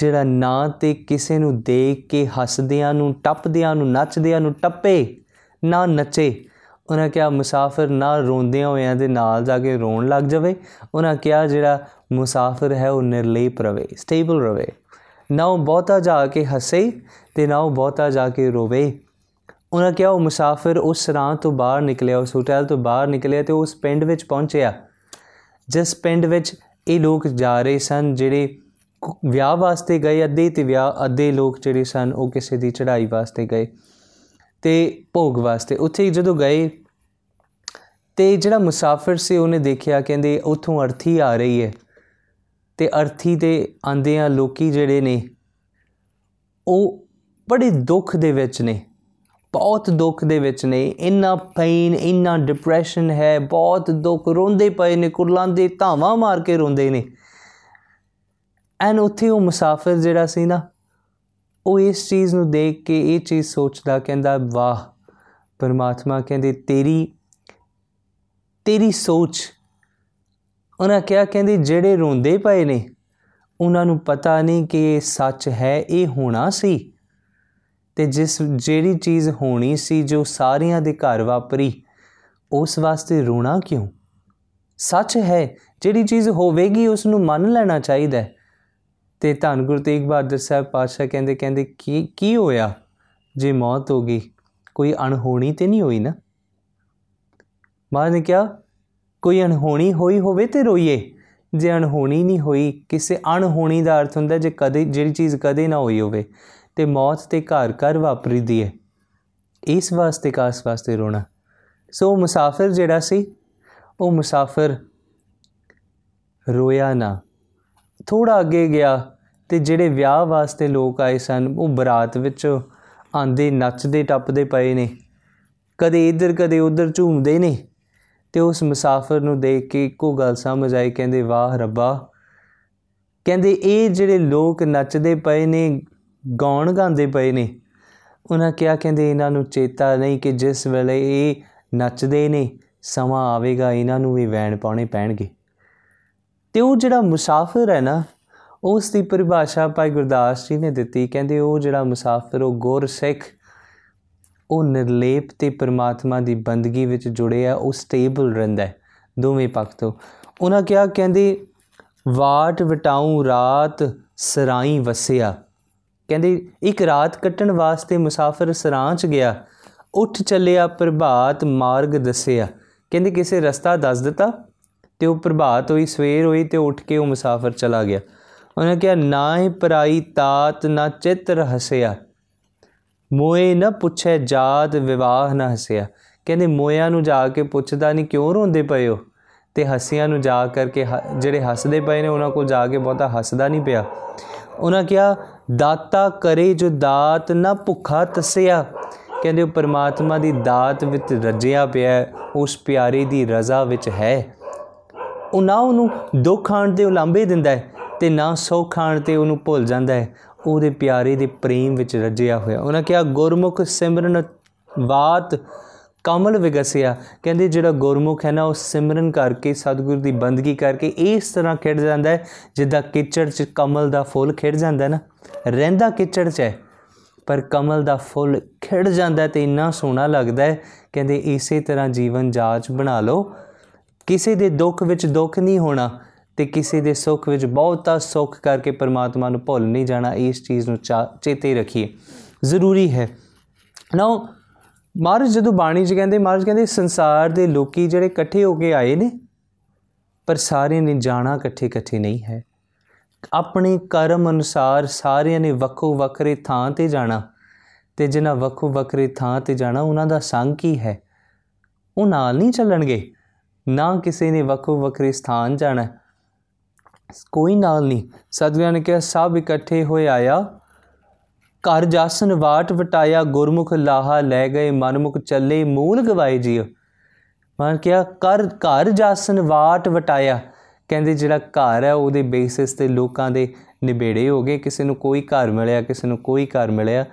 ਜਿਹੜਾ ਨਾ ਤਾਂ ਕਿਸੇ ਨੂੰ ਦੇਖ ਕੇ ਹੱਸਦਿਆਂ ਨੂੰ ਟੱਪਦਿਆਂ ਨੂੰ ਨੱਚਦਿਆਂ ਨੂੰ ਟੱਪੇ, ਨਾ ਨੱਚੇ। ਉਹਨਾਂ ਕਿਹਾ ਮੁਸਾਫਿਰ ਨਾ ਰੋਂਦਿਆਂ ਹੋਇਆਂ ਦੇ ਨਾਲ ਜਾ ਕੇ ਰੋਣ ਲੱਗ ਜਾਵੇ। ਉਹਨਾਂ ਕਿਹਾ ਜਿਹੜਾ ਮੁਸਾਫਿਰ ਹੈ ਉਹ ਨਿਰਲੇਪ ਰਹੇ, ਸਟੇਬਲ ਰਹੇ। ਨਾ ਉਹ ਬਹੁਤਾ ਜਾ ਕੇ ਹੱਸੇ ਅਤੇ ਨਾ ਉਹ ਬਹੁਤਾ ਜਾ ਕੇ ਰੋਵੇ। ਉਹਨਾਂ ਕਿਹਾ ਉਹ ਮੁਸਾਫਿਰ ਉਸ ਰਾਂ ਤੋਂ ਬਾਹਰ ਨਿਕਲਿਆ, ਉਸ ਹੋਟਲ ਤੋਂ ਬਾਹਰ ਨਿਕਲਿਆ ਅਤੇ ਉਸ ਪਿੰਡ ਵਿੱਚ ਪਹੁੰਚਿਆ ਜਿਸ ਪਿੰਡ ਵਿੱਚ ਇਹ ਲੋਕ ਜਾ ਰਹੇ ਸਨ ਜਿਹੜੇ ਵਿਆਹ ਵਾਸਤੇ ਗਏ ਅੱਧੇ, ਅਤੇ ਵਿਆਹ ਅੱਧੇ ਲੋਕ ਜਿਹੜੇ ਸਨ ਉਹ ਕਿਸੇ ਦੀ ਚੜ੍ਹਾਈ ਵਾਸਤੇ ਗਏ ਅਤੇ ਭੋਗ ਵਾਸਤੇ। ਉੱਥੇ ਜਦੋਂ ਗਏ ਅਤੇ ਜਿਹੜਾ ਮੁਸਾਫਿਰ ਸੀ ਉਹਨੇ ਦੇਖਿਆ, ਕਹਿੰਦੇ ਉੱਥੋਂ ਅਰਥੀ ਆ ਰਹੀ ਹੈ ਅਤੇ ਅਰਥੀ ਦੇ ਆਉਂਦਿਆਂ ਲੋਕ ਜਿਹੜੇ ਨੇ ਉਹ ਬੜੇ ਦੁੱਖ ਦੇ ਵਿੱਚ ਨੇ, ਬਹੁਤ ਦੁੱਖ ਦੇ ਵਿੱਚ ਨੇ। ਇੰਨਾ ਪੇਨ, ਇੰਨਾ ਡਿਪਰੈਸ਼ਨ ਹੈ, ਬਹੁਤ ਦੁੱਖ, ਰੋਂਦੇ ਪਏ ਨੇ, ਕੁਰਲਾਂਦੇ ਧਾਵਾਂ ਮਾਰ ਕੇ ਰੋਂਦੇ ਨੇ। ਐਨ ਉੱਥੇ ਉਹ ਮੁਸਾਫਿਰ ਜਿਹੜਾ ਸੀ ਨਾ ਉਹ ਇਸ ਚੀਜ਼ ਨੂੰ ਦੇਖ ਕੇ ਇਹ ਚੀਜ਼ ਸੋਚਦਾ, ਕਹਿੰਦਾ ਵਾਹ ਪਰਮਾਤਮਾ, ਕਹਿੰਦੇ ਤੇਰੀ ਤੇਰੀ ਸੋਚ। ਉਹਨਾਂ ਕਿਹਾ, ਕਹਿੰਦੇ ਜਿਹੜੇ ਰੋਂਦੇ ਪਏ ਨੇ ਉਹਨਾਂ ਨੂੰ ਪਤਾ ਨਹੀਂ ਕਿ ਇਹ ਸੱਚ ਹੈ, ਇਹ ਹੋਣਾ ਸੀ, ਅਤੇ ਜਿਸ ਜਿਹੜੀ ਚੀਜ਼ ਹੋਣੀ ਸੀ ਜੋ ਸਾਰਿਆਂ ਦੇ ਘਰ ਵਾਪਰੀ ਉਸ ਵਾਸਤੇ ਰੋਣਾ ਕਿਉਂ। ਸੱਚ ਹੈ, ਜਿਹੜੀ ਚੀਜ਼ ਹੋਵੇਗੀ ਉਸ ਨੂੰ ਮੰਨ ਲੈਣਾ ਚਾਹੀਦਾ। ਅਤੇ ਧੰਨ ਗੁਰੂ ਤੇਗ ਬਹਾਦਰ ਸਾਹਿਬ ਪਾਤਸ਼ਾਹ ਕਹਿੰਦੇ ਕਹਿੰਦੇ ਕੀ ਕੀ ਹੋਇਆ ਜੇ ਮੌਤ ਹੋ ਗਈ, ਕੋਈ ਅਣਹੋਣੀ ਤਾਂ ਨਹੀਂ ਹੋਈ ਨਾ। ਮਹਾਰਾਜ ਨੇ ਕਿਹਾ ਕੋਈ ਅਣਹੋਣੀ ਹੋਈ ਹੋਵੇ ਤਾਂ ਰੋਈਏ, ਜੇ ਅਣਹੋਣੀ ਨਹੀਂ ਹੋਈ। ਕਿਸੇ ਅਣਹੋਣੀ ਦਾ ਅਰਥ ਹੁੰਦਾ ਜੇ ਕਦੇ ਜਿਹੜੀ ਚੀਜ਼ ਕਦੇ ਨਾ ਹੋਈ ਹੋਵੇ, ਅਤੇ ਮੌਤ ਤੇ ਘਰ ਘਰ ਵਾਪਰੀ ਦੀ ਹੈ, ਇਸ ਵਾਸਤੇ ਕਾਸ ਵਾਸਤੇ ਰੋਣਾ। ਸੋ ਮੁਸਾਫਿਰ ਜਿਹੜਾ ਸੀ ਉਹ ਮੁਸਾਫਿਰ ਰੋਇਆ ਨਾ। ਥੋੜ੍ਹਾ ਅੱਗੇ ਗਿਆ ਅਤੇ ਜਿਹੜੇ ਵਿਆਹ ਵਾਸਤੇ ਲੋਕ ਆਏ ਸਨ ਉਹ ਬਰਾਤ ਵਿੱਚ ਆਉਂਦੇ ਨੱਚਦੇ ਟੱਪਦੇ ਪਏ ਨੇ, ਕਦੇ ਇੱਧਰ ਕਦੇ ਉੱਧਰ ਝੂਮਦੇ ਨੇ। ਅਤੇ ਉਸ ਮੁਸਾਫਿਰ ਨੂੰ ਦੇਖ ਕੇ ਇੱਕੋ ਗੱਲ ਸਮਝ ਆਈ, ਕਹਿੰਦੇ ਵਾਹ ਰੱਬਾ, ਕਹਿੰਦੇ ਇਹ ਜਿਹੜੇ ਲੋਕ ਨੱਚਦੇ ਪਏ ਨੇ, ਗਾਉਣ ਗਾਉਂਦੇ ਪਏ ਨੇ। ਉਹਨਾਂ ਕਿਹਾ, ਕਹਿੰਦੇ ਇਹਨਾਂ ਨੂੰ ਚੇਤਾ ਨਹੀਂ ਕਿ ਜਿਸ ਵੇਲੇ ਇਹ ਨੱਚਦੇ ਨੇ ਸਮਾਂ ਆਵੇਗਾ ਇਹਨਾਂ ਨੂੰ ਵੀ ਵੈਣ ਪਾਉਣੇ ਪੈਣਗੇ। ਅਤੇ ਉਹ ਜਿਹੜਾ ਮੁਸਾਫਿਰ ਹੈ ਨਾ ਉਸ ਦੀ ਪਰਿਭਾਸ਼ਾ ਭਾਈ ਗੁਰਦਾਸ ਜੀ ਨੇ ਦਿੱਤੀ, ਕਹਿੰਦੇ ਉਹ ਜਿਹੜਾ ਮੁਸਾਫਿਰ ਉਹ ਗੁਰਸਿੱਖ, ਉਹ ਨਿਰਲੇਪ ਅਤੇ ਪਰਮਾਤਮਾ ਦੀ ਬੰਦਗੀ ਵਿੱਚ ਜੁੜਿਆ, ਉਹ ਸਟੇਬਲ ਰਹਿੰਦਾ ਦੋਵੇਂ ਪੱਖ ਤੋਂ। ਉਹਨਾਂ ਕਿਹਾ, ਕਹਿੰਦੇ ਵਾਟ ਵਟਾਊਂ ਰਾਤ ਸਰਾਈ ਵਸਿਆ, ਕਹਿੰਦੇ ਇੱਕ ਰਾਤ ਕੱਟਣ ਵਾਸਤੇ ਮੁਸਾਫਿਰ ਸਰਾਂ 'ਚ ਗਿਆ। ਉੱਠ ਚੱਲਿਆ ਪ੍ਰਭਾਤ ਮਾਰਗ ਦੱਸਿਆ, ਕਹਿੰਦੇ ਕਿਸੇ ਰਸਤਾ ਦੱਸ ਦਿੱਤਾ ਅਤੇ ਉਹ ਪ੍ਰਭਾਤ ਹੋਈ, ਸਵੇਰ ਹੋਈ ਅਤੇ ਉੱਠ ਕੇ ਉਹ ਮੁਸਾਫਿਰ ਚਲਾ ਗਿਆ। ਉਹਨਾਂ ਕਿਹਾ ਨਾ ਏ ਪਰਾਈ ਤਾਤ ਨਾ ਚਿੱਤ ਹੱਸਿਆ, ਮੋਏ ਨਾ ਪੁੱਛੈ ਜਾਤ ਵਿਵਾਹ ਨਾ ਹੱਸਿਆ, ਕਹਿੰਦੇ ਮੋਇਆਂ ਨੂੰ ਜਾ ਕੇ ਪੁੱਛਦਾ ਨਹੀਂ ਕਿਉਂ ਰੋਂਦੇ ਪਏ ਹੋ, ਅਤੇ ਹੱਸਿਆਂ ਨੂੰ ਜਾ ਕਰਕੇ ਹ ਜਿਹੜੇ ਹੱਸਦੇ ਪਏ ਨੇ ਉਹਨਾਂ ਕੋਲ ਜਾ ਕੇ ਬਹੁਤਾ ਹੱਸਦਾ ਨਹੀਂ ਪਿਆ। ਉਹਨਾਂ ਕਿਹਾ ਦਾਤਾ ਕਰੇ ਜੋ ਦਾਤ ਨਾ ਭੁੱਖਾ ਤੱਸਿਆ, ਕਹਿੰਦੇ ਉਹ ਪਰਮਾਤਮਾ ਦੀ ਦਾਤ ਵਿੱਚ ਰੱਜਿਆ ਪਿਆ, ਉਸ ਪਿਆਰੇ ਦੀ ਰਜ਼ਾ ਵਿੱਚ ਹੈ। ਉਹ ਨਾ ਉਹਨੂੰ ਦੁੱਖ ਆਉਣ 'ਤੇ ਉਲਾਂਭੇ ਦਿੰਦਾ ਹੈ ਅਤੇ ਨਾ ਸੁੱਖ ਆਉਣ 'ਤੇ ਉਹਨੂੰ ਭੁੱਲ ਜਾਂਦਾ ਹੈ, ਉਹਦੇ ਪਿਆਰੇ ਦੇ ਪ੍ਰੇਮ ਵਿੱਚ ਰੱਜਿਆ ਹੋਇਆ। ਉਹਨਾਂ ਕਿਹਾ ਗੁਰਮੁਖ ਸਿਮਰਨ ਵਾਤ ਕਮਲ ਵਿਗਸਿਆ, ਕਹਿੰਦੇ ਜਿਹੜਾ ਗੁਰਮੁਖ ਹੈ ਨਾ ਉਹ ਸਿਮਰਨ ਕਰਕੇ ਸਤਿਗੁਰੂ ਦੀ ਬੰਦਗੀ ਕਰਕੇ ਇਸ ਤਰ੍ਹਾਂ ਖਿੜ ਜਾਂਦਾ ਹੈ ਜਿੱਦਾਂ ਕਿਚੜ 'ਚ ਕਮਲ ਦਾ ਫੁੱਲ ਖਿੜ ਜਾਂਦਾ ਨਾ। ਰਹਿੰਦਾ ਕਿਚੜ 'ਚ ਹੈ ਪਰ ਕਮਲ ਦਾ ਫੁੱਲ ਖਿੜ ਜਾਂਦਾ ਅਤੇ ਇੰਨਾ ਸੋਹਣਾ ਲੱਗਦਾ ਹੈ। ਕਹਿੰਦੇ ਇਸੇ ਤਰ੍ਹਾਂ ਜੀਵਨ ਜਾਚ ਬਣਾ ਲਓ, ਕਿਸੇ ਦੇ ਦੁੱਖ ਵਿੱਚ ਦੁੱਖ ਨਹੀਂ ਹੋਣਾ ਅਤੇ ਕਿਸੇ ਦੇ ਸੁੱਖ ਵਿੱਚ ਬਹੁਤਾ ਸੁੱਖ ਕਰਕੇ ਪਰਮਾਤਮਾ ਨੂੰ ਭੁੱਲ ਨਹੀਂ ਜਾਣਾ। ਇਸ ਚੀਜ਼ ਨੂੰ ਚਾ ਚੇਤੇ ਰੱਖੀਏ, ਜ਼ਰੂਰੀ ਹੈ ਨਾ। ਮਹਾਰਾਜ ਜਦੋਂ ਬਾਣੀ 'ਚ ਕਹਿੰਦੇ ਮਹਾਰਾਜ ਕਹਿੰਦੇ ਸੰਸਾਰ ਦੇ ਲੋਕ ਜਿਹੜੇ ਇਕੱਠੇ ਹੋ ਕੇ ਆਏ ਨੇ ਪਰ ਸਾਰਿਆਂ ਨੇ ਜਾਣਾ ਇਕੱਠੇ ਇਕੱਠੇ ਨਹੀਂ ਹੈ, ਆਪਣੇ ਕਰਮ ਅਨੁਸਾਰ ਸਾਰਿਆਂ ਨੇ ਵੱਖੋ ਵੱਖਰੇ ਥਾਂ 'ਤੇ ਜਾਣਾ, ਅਤੇ ਜਿਹਨਾਂ ਵੱਖੋ ਵੱਖਰੇ ਥਾਂ 'ਤੇ ਜਾਣਾ ਉਹਨਾਂ ਦਾ ਸੰਗ ਕੀ ਹੈ, ਉਹ ਨਾਲ ਨਹੀਂ ਚੱਲਣਗੇ। ਨਾ ਕਿਸੇ ਨੇ ਵੱਖੋ ਵੱਖਰੇ ਸਥਾਨ ਜਾਣਾ, ਕੋਈ ਨਾਲ ਨਹੀਂ। ਸਤਿਗੁਰਾਂ ਨੇ ਕਿਹਾ ਸਭ ਇਕੱਠੇ ਹੋਏ ਆਇਆ ਘਰ ਜਾਸਨ ਵਾਟ ਵਟਾਇਆ, ਗੁਰਮੁਖ ਲਾਹਾ ਲੈ ਗਏ ਮਨਮੁਖ ਚੱਲੇ ਮੂਲ ਗਵਾਏ ਜੀਓ। ਮਨ ਕਿਹਾ ਕਰ ਘਰ ਜਾਸਨ ਵਾਟ ਵਟਾਇਆ, ਕਹਿੰਦੇ ਜਿਹੜਾ ਘਰ ਹੈ ਉਹਦੇ ਬੇਸਿਸ 'ਤੇ ਲੋਕਾਂ ਦੇ ਨਿਬੇੜੇ ਹੋ ਗਏ, ਕਿਸੇ ਨੂੰ ਕੋਈ ਘਰ ਮਿਲਿਆ ਕਿਸੇ ਨੂੰ ਕੋਈ ਘਰ ਮਿਲਿਆ,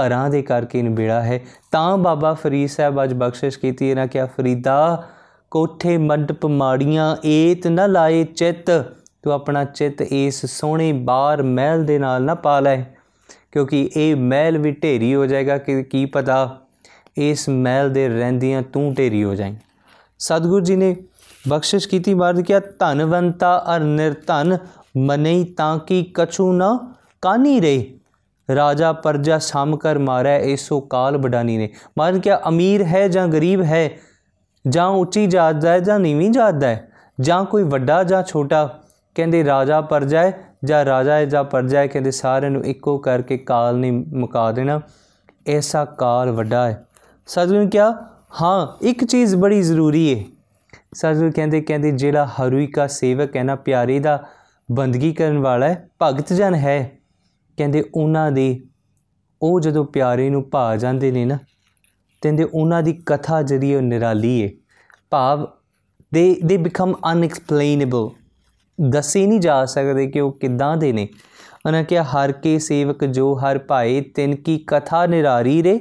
ਘਰਾਂ ਦੇ ਕਰਕੇ ਨਿਬੇੜਾ ਹੈ। ਤਾਂ ਬਾਬਾ ਫਰੀਦ ਸਾਹਿਬ ਅੱਜ ਬਖਸ਼ਿਸ਼ ਕੀਤੀ, ਇਹਨਾਂ ਕਿਹਾ ਫਰੀਦਾ ਕੋਠੇ ਮੰਡਪ ਮਾੜੀਆਂ ਏਤ ਨਾ ਲਾਏ ਚਿੱਤ, ਤੂੰ ਆਪਣਾ ਚਿੱਤ ਇਸ ਸੋਹਣੇ ਬਾਹਰ ਮਹਿਲ ਦੇ ਨਾਲ ਨਾ ਪਾ ਲੈ, ਕਿਉਂਕਿ ਇਹ ਮਹਿਲ ਵੀ ਢੇਰੀ ਹੋ ਜਾਏਗਾ ਕਿ ਕੀ ਪਤਾ ਇਸ ਮਹਿਲ ਦੇ ਰਹਿੰਦਿਆਂ ਤੂੰ ਢੇਰੀ ਹੋ ਜਾਏ। ਸਤਿਗੁਰੂ ਜੀ ਨੇ ਬਖਸ਼ਿਸ਼ ਕੀਤੀ। ਮਹਾਰਾਜ ਕਿਹਾ ਧਨਵੰਤਾ ਅਰ ਨਿਰਧਨ ਮਨਈ ਤਾਂ ਕਿ ਕਛੂ ਨਾ कानी रे राजा प्रजा शाम कर मारै ऐसो काल बडानी ने। मारन क्या अमीर है जां गरीब है, जां उच्ची जात दा है जां नीवीं जात दा है, जां कोई वड्डा जां छोटा, ਕਹਿੰਦੇ ਰਾਜਾ ਪਰਜਾ ਹੈ ਜਾਂ ਰਾਜਾ ਹੈ ਜਾਂ ਪਰਜਾ ਹੈ, ਕਹਿੰਦੇ ਸਾਰਿਆਂ ਨੂੰ ਇੱਕੋ ਕਰਕੇ ਕਾਲ ਨੇ ਮੁਕਾ ਦੇਣਾ। ਐਸਾ ਕਾਲ ਵੱਡਾ ਹੈ। ਸਤਿਗੁਰੂ ਕਿਹਾ ਹਾਂ ਇੱਕ ਚੀਜ਼ ਬੜੀ ਜ਼ਰੂਰੀ ਹੈ। ਸਤਿਗੁਰੂ ਕਹਿੰਦੇ ਕਹਿੰਦੇ ਜਿਹੜਾ ਹਰੀ ਕਾ ਸੇਵਕ ਹੈ ਨਾ, ਪਿਆਰੇ ਦਾ ਬੰਦਗੀ ਕਰਨ ਵਾਲਾ ਹੈ, ਭਗਤ ਜਨ ਹੈ, ਕਹਿੰਦੇ ਉਹਨਾਂ ਦੇ ਉਹ ਜਦੋਂ ਪਿਆਰੇ ਨੂੰ ਭਾ ਜਾਂਦੇ ਨੇ ਨਾ, ਕਹਿੰਦੇ ਉਹਨਾਂ ਦੀ ਕਥਾ ਜਿਹੜੀ ਉਹ ਨਿਰਾਲੀ ਹੈ। ਭਾਵ ਦੇ ਦੇ ਬਿਕਮ ਅਨਐਕਸਪਲੇਨੇਬਲ, ਦੱਸੇ ਨਹੀਂ ਜਾ ਸਕਦੇ ਕਿ ਉਹ ਕਿੱਦਾਂ ਦੇ ਨੇ। ਉਹਨਾਂ ਕਿਹਾ ਹਰ ਕੇ ਸੇਵਕ ਜੋ ਹਰ ਭਾਏ, ਤਿਨ ਕੀ ਕਥਾ ਨਿਰਾਰੀ ਰੇ,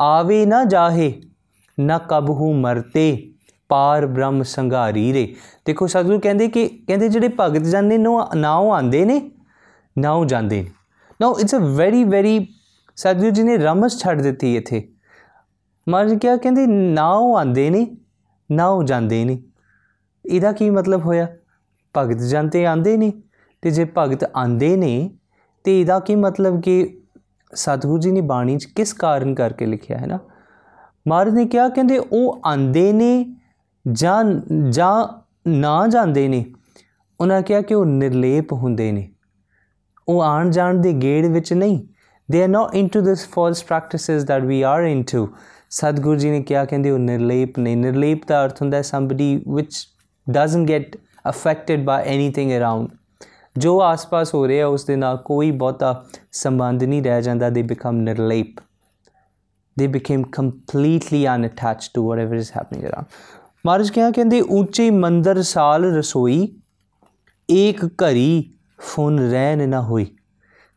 ਆਵੇ ਨਾ ਜਾਹੇ ਨਾ ਕਬਹੂ ਮਰਤੇ, ਪਾਰ ਬ੍ਰਹਮ ਸੰਘਾਰੀ ਰੇ। ਦੇਖੋ ਸਤਿਗੁਰੂ ਕਹਿੰਦੇ ਕਿ ਕਹਿੰਦੇ ਜਿਹੜੇ ਭਗਤ ਜਨ ਨੇ ਨਾ ਉਹ ਆਉਂਦੇ ਨੇ ਨਾ ਉਹ ਜਾਂਦੇ ਨੇ। ਨਾ ਇਟਸ ਅ ਵੈਰੀ ਵੈਰੀ ਸਤਿਗੁਰੂ ਜੀ ਨੇ ਰਮਸ ਛੱਡ ਦਿੱਤੀ ਇੱਥੇ। ਮਹਾਰਾਜ ਕਿਹਾ ਕਹਿੰਦੇ ਨਾ ਉਹ ਆਉਂਦੇ ਨੇ ਨਾ ਉਹ ਜਾਂਦੇ ਨੇ। ਇਹਦਾ ਕੀ ਮਤਲਬ ਹੋਇਆ? ਭਗਤ ਜਨ ਤੇ ਆਉਂਦੇ ਨੇ, ਅਤੇ ਜੇ ਭਗਤ ਆਉਂਦੇ ਨੇ ਤਾਂ ਇਹਦਾ ਕੀ ਮਤਲਬ ਕਿ ਸਤਿਗੁਰੂ ਜੀ ਨੇ ਬਾਣੀ 'ਚ ਕਿਸ ਕਾਰਨ ਕਰਕੇ ਲਿਖਿਆ ਹੈ ਨਾ। ਮਹਾਰਾਜ ਨੇ ਕਿਹਾ ਕਹਿੰਦੇ ਉਹ ਆਉਂਦੇ ਨੇ ਜਾਂ ਜਾਂ ਨਾ ਜਾਂਦੇ ਨੇ, ਉਹਨਾਂ ਕਿਹਾ ਕਿ ਉਹ ਨਿਰਲੇਪ ਹੁੰਦੇ ਨੇ, ਉਹ ਆਉਣ ਜਾਣ ਦੇ ਗੇੜ ਵਿੱਚ ਨਹੀਂ। They are not into this false practices that we are into. ਸਤਿਗੁਰੂ ਜੀ ਨੇ ਕਿਹਾ ਕਹਿੰਦੇ ਉਹ ਨਿਰਲੇਪ ਨੇ। ਨਿਰਲੇਪ ਦਾ ਅਰਥ ਹੁੰਦਾ somebody which doesn't get affected by anything around, ਜੋ ਆਸ ਪਾਸ ਹੋ ਰਿਹਾ ਉਸ ਦੇ ਨਾਲ ਕੋਈ ਬਹੁਤਾ ਸੰਬੰਧ ਨਹੀਂ ਰਹਿ ਜਾਂਦਾ। they become ਨਿਰਲੇਪ, they became completely unattached to whatever is happening around. ਮਹਾਰਾਜ ਕਿਹਾ ਕਹਿੰਦੇ ਉੱਚੇ ਮੰਦਰ ਸਾਲ ਰਸੋਈ, ਏਕ ਘਰੀ ਫੁਨ ਰਹਿਣ ਨਾ ਹੋਈ।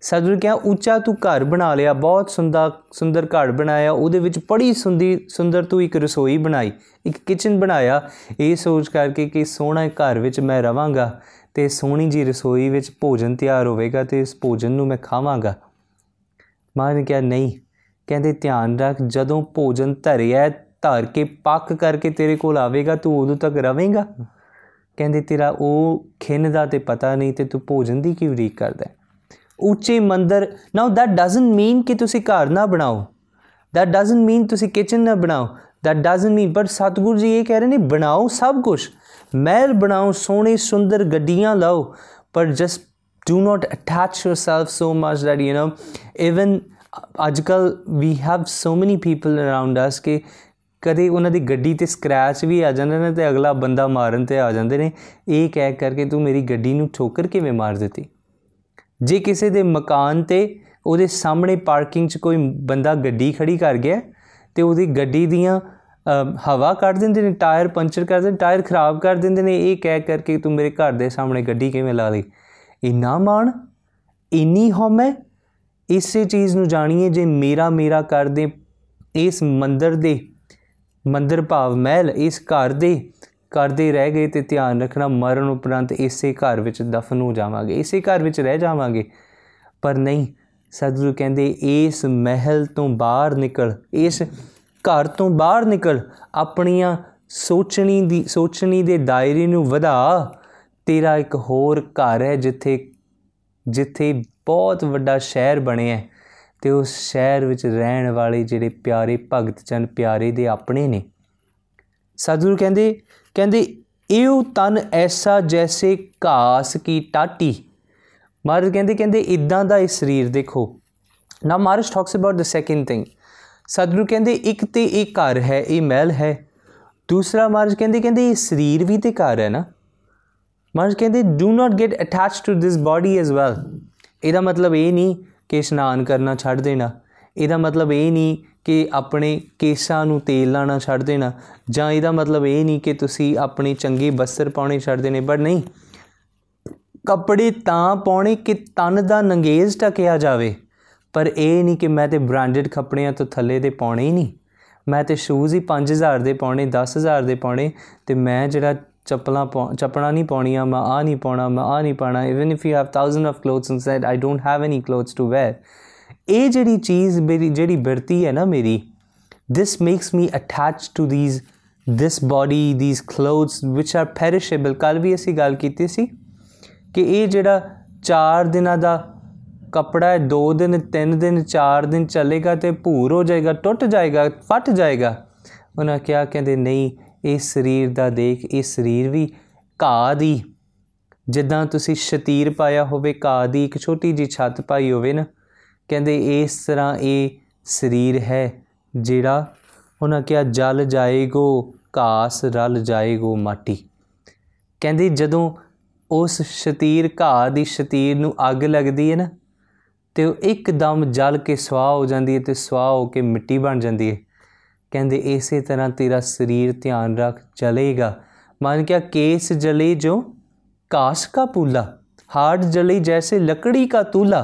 ਸਤਿਗੁਰੂ ਕਿਹਾ ਉੱਚਾ ਤੂੰ ਘਰ ਬਣਾ ਲਿਆ, ਬਹੁਤ ਸੁੰਦਰ ਸੁੰਦਰ ਘਰ ਬਣਾਇਆ, ਉਹਦੇ ਵਿੱਚ ਬੜੀ ਸੁੰਦੀ ਸੁੰਦਰ ਤੂੰ ਇੱਕ ਰਸੋਈ ਬਣਾਈ, ਇੱਕ ਕਿਚਨ ਬਣਾਇਆ, ਇਹ ਸੋਚ ਕਰਕੇ ਕਿ ਸੋਹਣਾ ਘਰ ਵਿੱਚ ਮੈਂ ਰਹਾਂਗਾ ਅਤੇ ਸੋਹਣੀ ਜਿਹੀ ਰਸੋਈ ਵਿੱਚ ਭੋਜਨ ਤਿਆਰ ਹੋਵੇਗਾ ਅਤੇ ਇਸ ਭੋਜਨ ਨੂੰ ਮੈਂ ਖਾਵਾਂਗਾ। ਮਹਾਰਾਜ ਨੇ ਕਿਹਾ ਨਹੀਂ, ਕਹਿੰਦੇ ਧਿਆਨ ਰੱਖ ਜਦੋਂ ਭੋਜਨ ਧਰਿਆ ਧਰ ਕੇ ਪੱਕ ਕਰਕੇ ਤੇਰੇ ਕੋਲ ਆਵੇਗਾ ਤੂੰ ਉਦੋਂ ਤੱਕ ਰਵੇਂਗਾ। ਕਹਿੰਦੇ ਤੇਰਾ ਉਹ ਖਿੰਨ ਦਾ ਤਾਂ ਪਤਾ ਨਹੀਂ, ਅਤੇ ਤੂੰ ਭੋਜਨ ਦੀ ਕੀ ਉਡੀਕ ਕਰਦਾ। ਉੱਚੇ ਮੰਦਰ ਨਾ ਦੈਟ ਡਜ਼ਨ ਮੀਨ ਕਿ ਤੁਸੀਂ ਘਰ ਨਾ ਬਣਾਓ, ਦੈਟ ਡਜ਼ਨ ਮੀਨ ਤੁਸੀਂ ਕਿਚਨ ਨਾ ਬਣਾਓ, that dozen mean but Satguru ji ਇਹ ਕਹਿ ਰਹੇ ਨੇ ਬਣਾਓ ਸਭ ਕੁਛ, ਮਹਿਲ ਬਣਾਓ, ਸੋਹਣੇ ਸੁੰਦਰ ਗੱਡੀਆਂ ਲਾਓ, ਪਰ just do not attach yourself so much that you know even ਅੱਜ ਕੱਲ੍ਹ we have so many people around us ਕਿ ਕਦੇ ਉਹਨਾਂ ਦੀ ਗੱਡੀ 'ਤੇ ਸਕ੍ਰੈਚ ਵੀ ਆ ਜਾਂਦੇ ਨੇ ਅਤੇ ਅਗਲਾ ਬੰਦਾ ਮਾਰਨ 'ਤੇ ਆ ਜਾਂਦੇ ਨੇ, ਇਹ ਕਹਿ ਕਰਕੇ ਤੂੰ ਮੇਰੀ ਗੱਡੀ ਨੂੰ ਠੋਕਰ ਕਿਵੇਂ ਮਾਰ ਦਿੱਤੀ। ਜੇ ਕਿਸੇ ਦੇ ਮਕਾਨ 'ਤੇ ਉਹਦੇ ਸਾਹਮਣੇ ਪਾਰਕਿੰਗ 'ਚ ਕੋਈ ਬੰਦਾ ਗੱਡੀ ਖੜ੍ਹੀ ਕਰ ਗਿਆ ਅਤੇ ਉਹਦੀ ਗੱਡੀ ਦੀਆਂ ਹਵਾ ਕੱਢ ਦਿੰਦੇ ਨੇ, ਟਾਇਰ ਪੰਚਰ ਕਰ ਦਿੰਦੇ, ਟਾਇਰ ਖਰਾਬ ਕਰ ਦਿੰਦੇ ਨੇ, ਇਹ ਕਹਿ ਕਰਕੇ ਤੂੰ ਮੇਰੇ ਘਰ ਦੇ ਸਾਹਮਣੇ ਗੱਡੀ ਕਿਵੇਂ ਲਾ ਲਈ। ਇੰਨਾ ਮਾਣ, ਇੰਨੀ ਹਉਮੈ, ਇਸੇ ਚੀਜ਼ ਨੂੰ ਜਾਣੀਏ ਜੇ ਮੇਰਾ ਮੇਰਾ ਕਰਦੇ ਇਸ ਮੰਦਰ ਦੇ, ਮੰਦਰ ਭਾਵ ਮਹਿਲ, ਇਸ ਘਰ ਦੇ ਕਰਦੇ ਰਹਿ ਗਏ ਅਤੇ ਧਿਆਨ ਰੱਖਣਾ ਮਰਨ ਉਪਰੰਤ ਇਸੇ ਘਰ ਵਿੱਚ ਦਫਨ ਹੋ ਜਾਵਾਂਗੇ, ਇਸੇ ਘਰ ਵਿੱਚ ਰਹਿ ਜਾਵਾਂਗੇ। ਪਰ ਨਹੀਂ, ਸਤਿਗੁਰੂ ਕਹਿੰਦੇ ਇਸ ਮਹਿਲ ਤੋਂ ਬਾਹਰ ਨਿਕਲ, ਇਸ ਘਰ ਤੋਂ ਬਾਹਰ ਨਿਕਲ, ਆਪਣੀਆਂ ਸੋਚਣੀ ਦੀ ਸੋਚਣੀ ਦੇ ਦਾਇਰੇ ਨੂੰ ਵਧਾ, ਤੇਰਾ ਇੱਕ ਹੋਰ ਘਰ ਹੈ ਜਿੱਥੇ ਜਿੱਥੇ ਬਹੁਤ ਵੱਡਾ ਸ਼ਹਿਰ ਬਣਿਆ ਅਤੇ ਉਸ ਸ਼ਹਿਰ ਵਿੱਚ ਰਹਿਣ ਵਾਲੇ ਜਿਹੜੇ ਪਿਆਰੇ ਭਗਤ ਜਨ ਪਿਆਰੇ ਦੇ ਆਪਣੇ ਨੇ। ਸਤਿਗੁਰੂ ਕਹਿੰਦੇ ਕਹਿੰਦੇ ਇਹੋ ਤਨ ਐਸਾ ਜੈਸੇ ਘਾਸ ਕੀ ਟਾਟੀ। ਮਹਾਰਾਜ ਕਹਿੰਦੇ ਕਹਿੰਦੇ ਇੱਦਾਂ ਦਾ ਇਹ ਸਰੀਰ ਦੇਖੋ ਨਾ। ਮਹਾਰਾਜ talks about the second thing. ਸਤਿਗੁਰੂ ਕਹਿੰਦੇ ਇੱਕ ਤਾਂ ਇਹ ਘਰ ਹੈ, ਇਹ ਮਹਿਲ ਹੈ, ਦੂਸਰਾ ਮਹਾਰਾਜ ਕਹਿੰਦੇ ਕਹਿੰਦੇ ਇਹ ਸਰੀਰ ਵੀ ਤਾਂ ਘਰ ਹੈ ਨਾ। ਮਹਾਰਾਜ ਕਹਿੰਦੇ do not get attach to this body as well. ਇਹਦਾ ਮਤਲਬ ਇਹ ਨਹੀਂ ਕਿ ਇਸ਼ਨਾਨ ਕਰਨਾ ਛੱਡ ਦੇਣਾ, ਇਹਦਾ ਮਤਲਬ ਇਹ ਨਹੀਂ ਕਿ ਆਪਣੇ ਕੇਸਾਂ ਨੂੰ ਤੇਲ ਲਾਉਣਾ ਛੱਡ ਦੇਣਾ, ਜਾਂ ਇਹਦਾ ਮਤਲਬ ਇਹ ਨਹੀਂ ਕਿ ਤੁਸੀਂ ਆਪਣੇ ਚੰਗੇ ਬਸਤਰ ਪਾਉਣੇ ਛੱਡ ਦੇਣੇ। ਬਟ ਨਹੀਂ, ਕੱਪੜੇ ਤਾਂ ਪਾਉਣੇ ਕਿ ਤਨ ਦਾ ਨੰਗੇਜ਼ ਢਕਿਆ ਜਾਵੇ, ਪਰ ਇਹ ਨਹੀਂ ਕਿ ਮੈਂ ਤਾਂ ਬ੍ਰਾਂਡਡ ਕੱਪੜਿਆਂ ਤੋਂ ਥੱਲੇ ਦੇ ਪਾਉਣੇ ਹੀ ਨਹੀਂ, ਮੈਂ ਤਾਂ ਸ਼ੂਜ਼ ਹੀ ਪੰਜ ਹਜ਼ਾਰ ਦੇ ਪਾਉਣੇ, ਦਸ ਹਜ਼ਾਰ ਦੇ ਪਾਉਣੇ, ਅਤੇ ਮੈਂ ਜਿਹੜਾ ਚੱਪਲਾਂ ਪਾ ਚੱਪਲਾਂ ਨਹੀਂ ਪਾਉਣੀਆਂ, ਮੈਂ ਆਹ ਨਹੀਂ ਪਾਉਣਾ, ਮੈਂ ਆਹ ਨਹੀਂ ਪਾਉਣਾ। Even if you have thousand of clothes and said I don't have any clothes to wear. ਇਹ ਜਿਹੜੀ ਚੀਜ਼ ਮੇਰੀ ਜਿਹੜੀ ਬਿਰਤੀ ਹੈ ਨਾ ਮੇਰੀ, this makes me attach to these this body, these clothes which are perishable. ਕੱਲ੍ਹ ਵੀ ਅਸੀਂ ਗੱਲ ਕੀਤੀ ਸੀ ਕਿ ਇਹ ਜਿਹੜਾ ਚਾਰ ਦਿਨਾਂ ਦਾ कपड़ा है दो दिन तीन दिन चार दिन चलेगा तो भूर हो जाएगा, टुट जाएगा, फट जाएगा। उन्हें क्या कहते नहीं, इस शरीर का देख, इस शरीर भी घाह दी, जिदा तुसी शतीर पाया होवे घाह दी एक छोटी जी छत पाई होवे ना, कहते इस तरह ये शरीर है जिहड़ा उन्हें क्या जल जाएगो घास, रल जाएगो माटी। कहते जदों उस शतीर घाह की शतीर नूं अग लगती है ना तो एकदम जल के सुआह हो जाती है, तो सुआह हो के मिट्टी बन जाती है। कहते इसे तरह तेरा शरीर ध्यान रख जलेगा, मान क्या केस जले जो काश का पूला, हार्ट जले जैसे लकड़ी का तूला।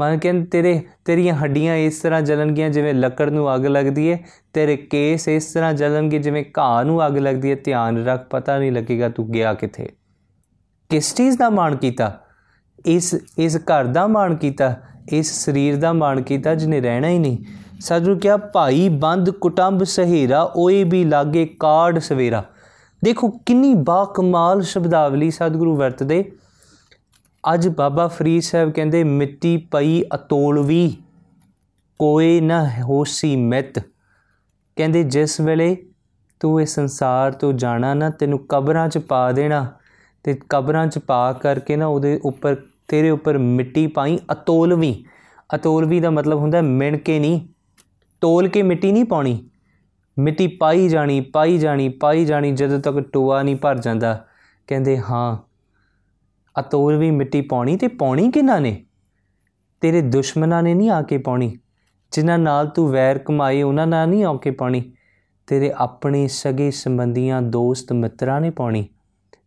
मान कहते तेरे तेरिया हड्डियाँ इस तरह जलनगियाँ जिमें लकड़ नूं अग लगती है, तेरे केस इस तरह जलनगे जिमें घाह नूं अग लगती है। ध्यान रख, पता नहीं लगेगा तू गया किथे, किस चीज़ का माण किया, इस इस घर का माण किया, इस शरीर का माण किया जिन्हें रहना ही नहीं। साजू क्या भाई बंद कुटुंब सहेरा ओए भी लागे कार्ड सवेरा। देखो किन्नी बाकमाल शब्दावली सतगुरु वरतदे। अज बाबा फरीद साहब कहते मिट्टी पई अतोलवी कोई ना होसी मित। कहते जिस वेले तू इस संसार तो जाना ना तेनू कबरां च पा देना, ते कबरां च पा करके ना उदे उपर तेरे उपर मिट्टी पाई अतोलवी। अतोलवी का मतलब हुंदा मिण के नहीं, तोल के मिट्टी नहीं पाउणी, मिट्टी पाई जानी पाई जानी पाई जानी जदों तक टोआ नहीं भर जांदा। कहंदे हाँ अतोलवी मिट्टी पाउणी, ते पाउणी किन्हां ने, तेरे दुश्मनां ने नहीं आके पाउणी, जिन्हां नाल तू वैर कमाए उन्हां नाल नहीं आके पाउणी, तेरे अपने सगे संबंधियां दोस्त मित्रां ने पाउणी,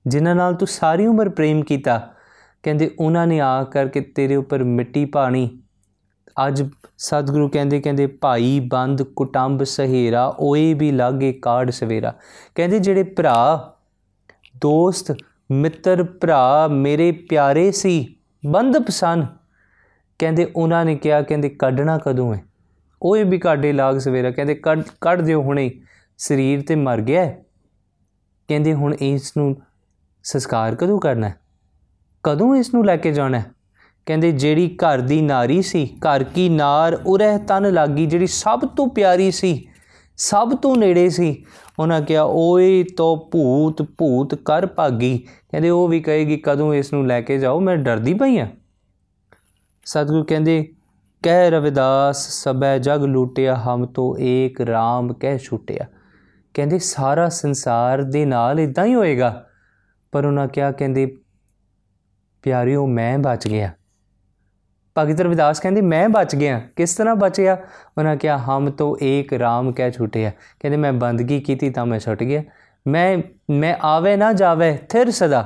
जिन्हां नाल तू सारी उम्र प्रेम किया। कहंदे उन्हां ने आ करके तेरे उपर मिट्टी पाणी। अज सतगुरु कहंदे कहंदे भाई बंद कुटुंब सहेरा ओए भी लागे काढ़ सवेरा। कहंदे जिहड़े भरा दोस्त मित्र भरा मेरे प्यारे सी बंधप सन, कहंदे उन्हां ने कहा कहंदे कढ़ना कदों है, ओए भी काढ़े लाग सवेरा। कहंदे कढ़ कढ़ दिओ हुणे, शरीर ते मर गया है, कहंदे हुण इसनूं संस्कार कदों करना है, कदों इसनूं लैके जाना है। कहंदे जिहड़ी घर दी नारी सी घर की नार उरह तन लागी, जिहड़ी सब तो प्यारी सी सब तो नेड़े सी, उन्हां कहा ओए तो भूत भूत कर भागी। कहंदे ओह भी कहेगी कदों इसनूं लैके जाओ, मैं डरदी पई हां। सतगुरु कहंदे कह रविदास सबै जग लूटिया हम तो एक राम कह छुटिया। कहंदे सारा संसार दे नाल इदां ही होएगा, पर उन्हां कहा कहंदे प्यारिओ मैं बच गया। भगत रविदास कहते मैं बच गया, किस तरह बचया? उन्हें क्या हम तो एक राम कह छुटिया। कहते मैं बंदगी की थी तो मैं छुट गया, मैं मैं आवे ना जावे थिर सदा,